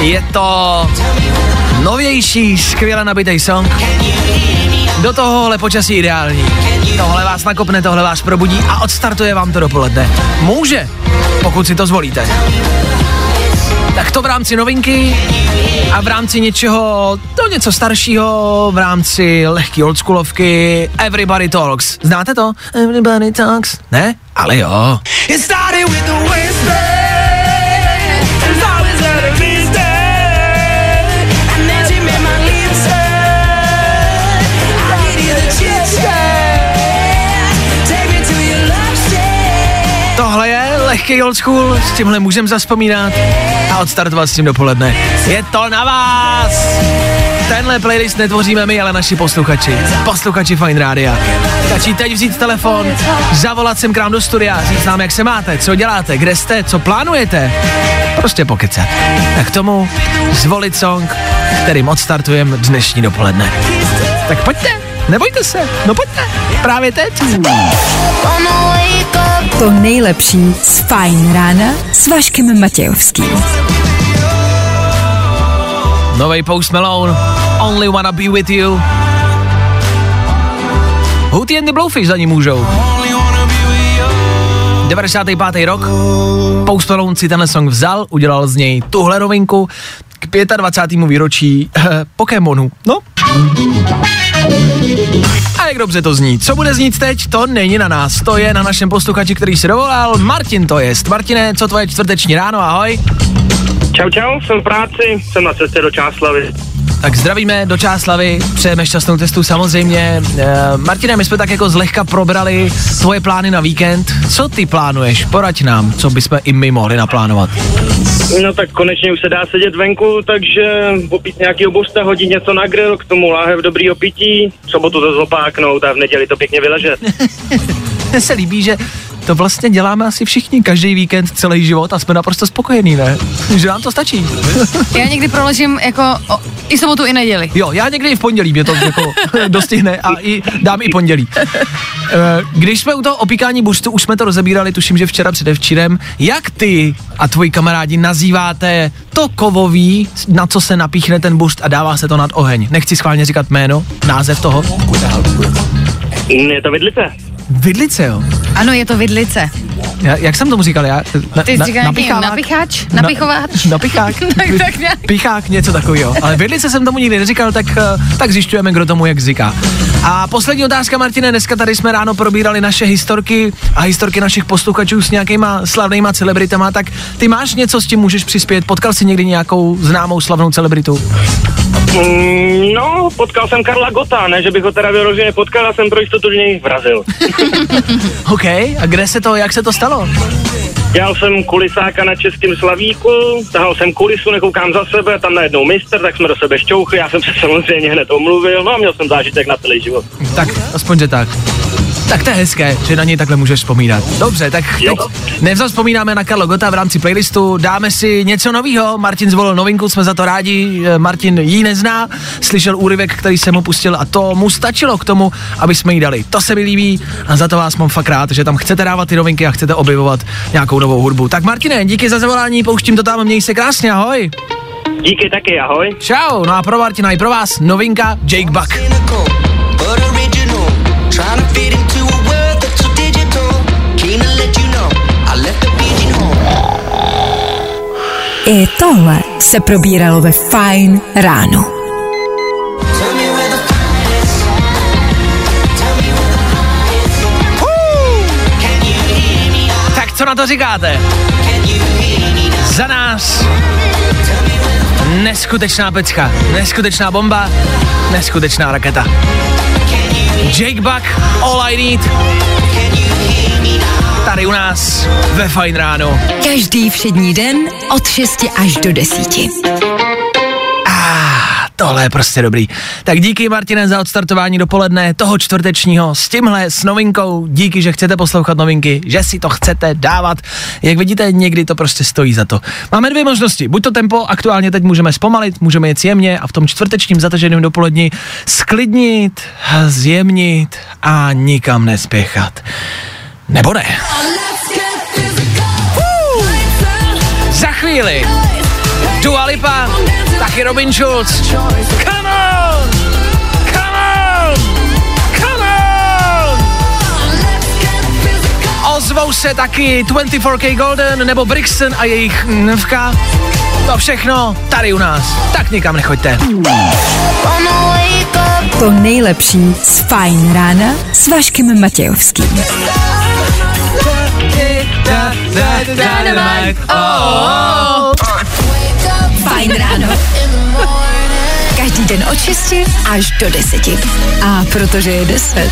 Je to novější, skvěle nabitej song. Do tohohle počasí ideální. Tohle vás nakopne, tohle vás probudí a odstartuje vám to dopoledne. Může, pokud si to zvolíte. Tak to v rámci novinky a v rámci něčeho, to něco staršího, v rámci lehký oldschoolovky, Everybody Talks. Znáte to? Everybody Talks. Ne? Ale jo. Tohle je lehký old school, s tímhle můžeme zazpomínat a odstartovat s tím dopoledne. Je to na vás! Tenhle playlist netvoříme my, ale naši posluchači. Posluchači Fajn rádia. Stačí teď vzít telefon, zavolat sem k nám do studia, říct nám, jak se máte, co děláte, kde jste, co plánujete. Prostě pokecat. A k tomu zvolit song, kterým odstartujeme dnešní dopoledne. Tak pojďte, nebojte se, no pojďte, právě teď. To nejlepší z Fajn rána s Vaškem Matějovským. Novej Post Malone, Only Wanna Be With You. Hootie and the Blowfish za ní můžou. devadesátý pátý rok, Post Malone si tenhle song vzal, udělal z něj tuhle novinku k dvacátému pátém výročí eh, Pokémonu. No. A jak dobře to zní. Co bude znít teď, to není na nás. To je na našem posluchači, který se dovolal. Martin to jest. Martine, co tvoje čtvrteční ráno? Ahoj. Čau, čau, jsem v práci, jsem na cestě do Čáslavy. Tak zdravíme do Čáslavy, přejeme šťastnou cestu samozřejmě. E, Martine, my jsme tak jako zlehka probrali tvoje plány na víkend. Co ty plánuješ? Poraď nám, co bychom i my mohli naplánovat. No tak konečně už se dá sedět venku, takže popít nějaký obusta, hodit něco na grill, k tomu láhev dobrýho pití, v sobotu to zopáknout a v neděli to pěkně vyležet. Mně se líbí, že to vlastně děláme asi všichni, každý víkend, celý život a jsme naprosto spokojení, ne? Že nám to stačí. Já někdy proležím jako o, i sobotu, i neděli. Jo, já někdy i v pondělí, mě to jako dostihne a i dám i pondělí. Když jsme u toho opíkání buřtu, už jsme to rozebírali, tuším, že včera předevčírem, jak ty a tvoji kamarádi nazýváte to kovový, na co se napíchne ten buřt a dává se to nad oheň. Nechci schválně říkat jméno, název toho. Je to vidlice. Vidlice, jo? Ano, je to vidlice. Já, jak jsem tomu říkal já? Na, Ty jsi říkal na, nějaký napicháč? Napichováč? Napichák. tak, tak nějak. Pichák, něco takového. Ale vidlice jsem tomu nikdy neříkal, tak, tak zjišťujeme, kdo tomu jak říká. A poslední otázka, Martine, dneska tady jsme ráno probírali naše historky a historky našich posluchačů s nějakýma slavnýma celebritama, tak ty máš něco, s tím můžeš přispět? Potkal jsi někdy nějakou známou slavnou celebritu? Mm, no, potkal jsem Karla Gotta, ne, že bych ho teda vyloženě potkal, a jsem pro jistotu do něj vrazil. OK, a kde se to, jak se to stalo? Dělal jsem kulisáka na Českém Slavíku, tahal jsem kulisu, nekoukám za sebe, tam najednou mistr, tak jsme do sebe šťouchli, já jsem se samozřejmě hned omluvil, no a měl jsem zážitek na celý život. Tak, aspoň že tak. Tak to je hezké, že na něj takhle můžeš vzpomínat. Dobře, tak teď nevzpomínáme na Karla Gotta v rámci playlistu, dáme si něco novýho. Martin zvolil novinku, jsme za to rádi, Martin ji nezná, slyšel úryvek, který jsem mu pustil a to mu stačilo k tomu, aby jsme jí dali. To se mi líbí a za to vás mám fakt rád, že tam chcete dávat ty novinky a chcete objevovat nějakou novou hudbu. Tak Martine, díky za zavolání, pouštím to tam, měj se krásně, ahoj. Díky taky, ahoj. Čau, no a pro Martina i pro vás novinka Jake Bugg. I tohle se probíralo ve Fajn ráno. Uh! Tak co na to říkáte? Za nás neskutečná pecka, neskutečná bomba, neskutečná raketa. Jake Bugg, All I Need. Tady u nás ve Fajn ráno. Každý všední den od šesti až do desíti. Ah, tohle je prostě dobrý. Tak díky, Martine, za odstartování dopoledne toho čtvrtečního s tímhle, s novinkou. Díky, že chcete poslouchat novinky, že si to chcete dávat. Jak vidíte, někdy to prostě stojí za to. Máme dvě možnosti. Buď to tempo aktuálně teď můžeme zpomalit, můžeme jít jemně a v tom čtvrtečním zataženém dopoledni sklidnit, zjemnit a nikam nespěchat. Nebo ne. Uh, za chvíli Dua Lipa, taky Robin Schulz. Come on! Come on! Come on! Ozvou se taky dvacet čtyři K Golden nebo Brixton a jejich nvka. To všechno tady u nás. Tak nikam nechoďte. To nejlepší z Fajn rána s Vaškem Matějovským. Fajn ráno. Každý den od šesti až do deseti. A protože je deset.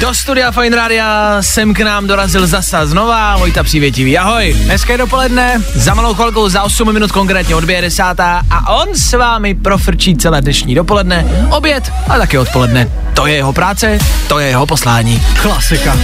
Do studia Fajn rádia sem k nám dorazil zasa znova Vojta Přívětivý. Ahoj. Hezké dopoledne. Za malou chvilkou, za osm minut konkrétně od dvě desítky a on s vámi profrčí celé dnešní dopoledne, oběd a taky odpoledne. To je jeho práce, to je jeho poslání. Klasika.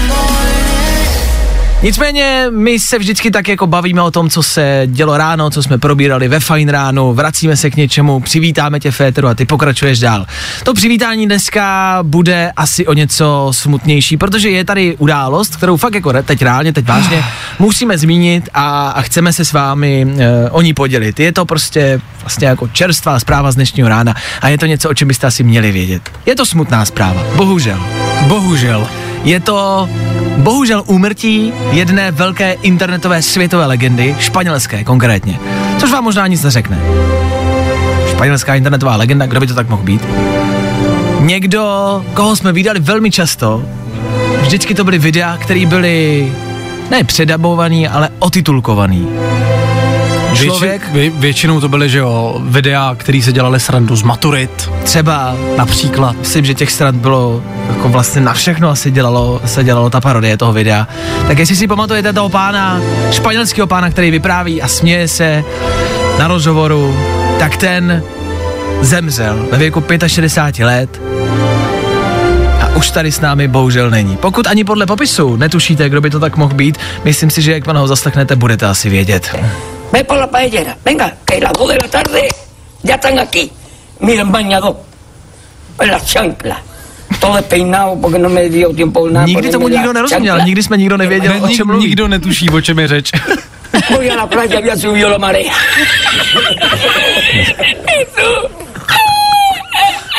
Nicméně my se vždycky tak jako bavíme o tom, co se dělo ráno, co jsme probírali ve Fajn ránu, vracíme se k něčemu, přivítáme tě Féteru a ty pokračuješ dál. To přivítání dneska bude asi o něco smutnější, protože je tady událost, kterou fakt jako teď reálně, teď vážně musíme zmínit a, a chceme se s vámi e, o ní podělit. Je to prostě vlastně jako čerstvá zpráva z dnešního rána a je to něco, o čem byste asi měli vědět. Je to smutná zpráva, bohužel, bohužel. Je to bohužel úmrtí jedné velké internetové světové legendy, španělské konkrétně, což vám možná nic neřekne. Španělská internetová legenda, kdo by to tak mohl být? Někdo, koho jsme viděli velmi často, vždycky to byly videa, které byly ne předabovaný, ale otitulkovaný. Člověk? Vě, většinou to byly, že jo, videa, které se dělaly srandu z maturit. Třeba například. Myslím, že těch srand bylo jako vlastně na všechno asi dělalo, se dělalo ta parodie toho videa. Tak jestli si pamatujete toho pána, španělského pána, který vypráví a směje se na rozhovoru, tak ten zemřel ve věku šedesáti pěti let. Už tady s námi bohužel není. Pokud ani podle popisu netušíte, kdo by to tak mohl být, myslím si, že jak ho zaslechnete, budete asi vědět. Ve por la paellera, venga, que las dos de la tarde ya están aquí. Miren, bañador, en las chanclas. To peinado, porque no me dio tiempo nada. Nikdy tomu nikdo nerozuměl, nikdy jsme nikdo nevěděl, ne, o čem mluví. Nikdo netuší, o čem je řeč. Voy a la playa, había subido la marea.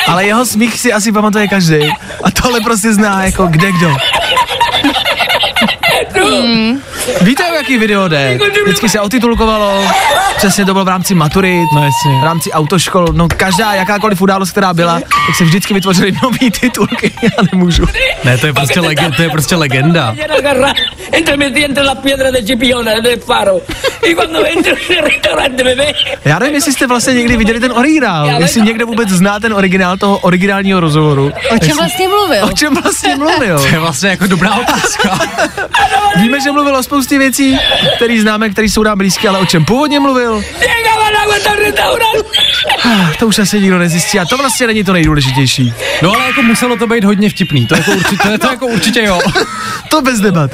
Ale jeho smích si asi pamatuje každý. A tohle prostě zná jako kde kdo. Mm. Víte, o jaký video jde? Vždycky se otitulkovalo, přesně to bylo v rámci maturit, v rámci autoškol, no každá jakákoliv událost, která byla, tak se vždycky vytvořily nový titulky, já nemůžu. Ne, to je prostě, lege- to je prostě legenda. Já nevím, jestli jste vlastně někdy viděli ten originál, jestli někdo vůbec zná ten originál toho originálního rozhovoru. O čem vlastně mluvil? O čem vlastně mluvil? To je vlastně jako dobrá otázka. Víme, že mluvil o spoustě věcí, které známe, které jsou nám blízké, ale o čem původně mluvil? To už asi nikdo nezjistí a to vlastně není to nejdůležitější. No ale jako muselo to být hodně vtipný, to jako určitě, to, to jako určitě jo. To bez debat.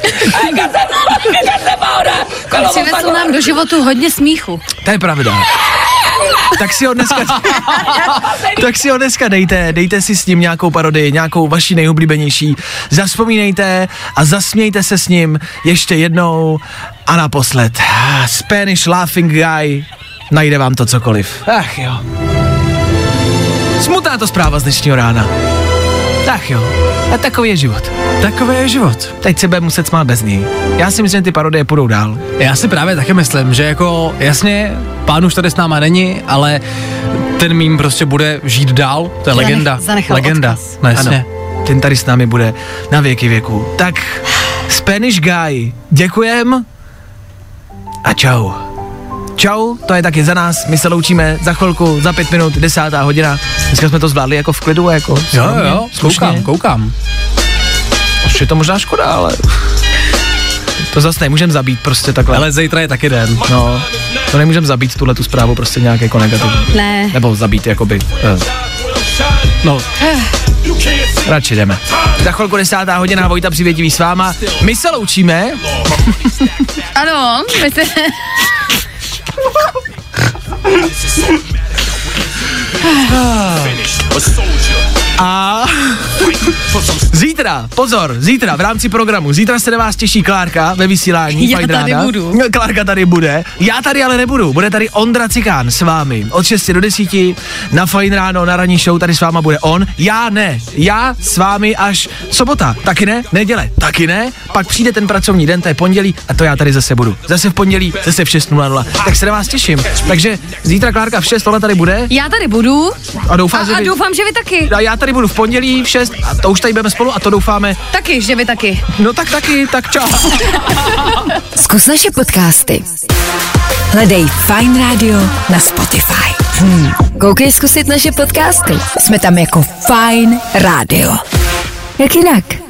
Přivezl nám do životu hodně smíchu. To je pravda. Tak si ho dneska, tak si ho dneska dejte, dejte si s ním nějakou parodii, nějakou vaši nejoblíbenější. Zavzpomínejte a zasmějte se s ním ještě jednou a naposled. Spanish Laughing Guy, najde vám to cokoliv. Ach jo. Smutná to zpráva z dnešního rána. Tak jo. A takový je život. Takový je život. Teď se bude muset smát bez něj. Já si myslím, že ty parodie půjdou dál. Já si právě taky myslím, že jako jasně, pán už tady s náma není, ale ten mím prostě bude žít dál. To je já legenda. Legenda. No, jasně. Ano, ten tady s námi bude na věky věků. Tak Spanish Guy, děkujem a čau. Čau, to je taky za nás, my se loučíme za chvilku, za pět minut, desátá hodina. Dneska jsme to zvládli jako v klidu, jako skromně, jo, jo, slušně. Koukám, koukám. Už je to možná škoda, ale to zase nemůžeme zabít prostě takhle. Ale zítra je taky den. No, to nemůžeme zabít tuhle tu zprávu prostě nějak jako negativně. Ne. Nebo zabít jakoby. Uh. No. Radši jdeme. Za chvilku desátá hodina, Vojta Přivětivý s váma. My se loučíme. Ano, my se... A zítra, pozor, zítra v rámci programu, zítra se na vás těší Klárka ve vysílání. Já tady budu. Klárka tady bude, já tady ale nebudu, bude tady Ondra Cikán s vámi od šesti do deseti na Fajn ráno, na ranní show, tady s váma bude on, já ne, já s vámi až sobota, taky ne, neděle, taky ne, pak přijde ten pracovní den, to je pondělí a to já tady zase budu, zase v pondělí, zase v šest nula nula, tak se na vás těším, takže zítra Klárka v šest, ona tady bude. Já tady budu a doufám, a, že a vy... doufám, že vy taky. A já tady budu v pondělí v šest a to už tady budeme spolu a to doufáme. Taky, že vy taky. No tak taky, tak čau. Zkus naše podcasty. Hledej Fajn rádio na Spotify. Hmm. Koukej zkusit naše podcasty. Jsme tam jako Fajn rádio. Jak jinak?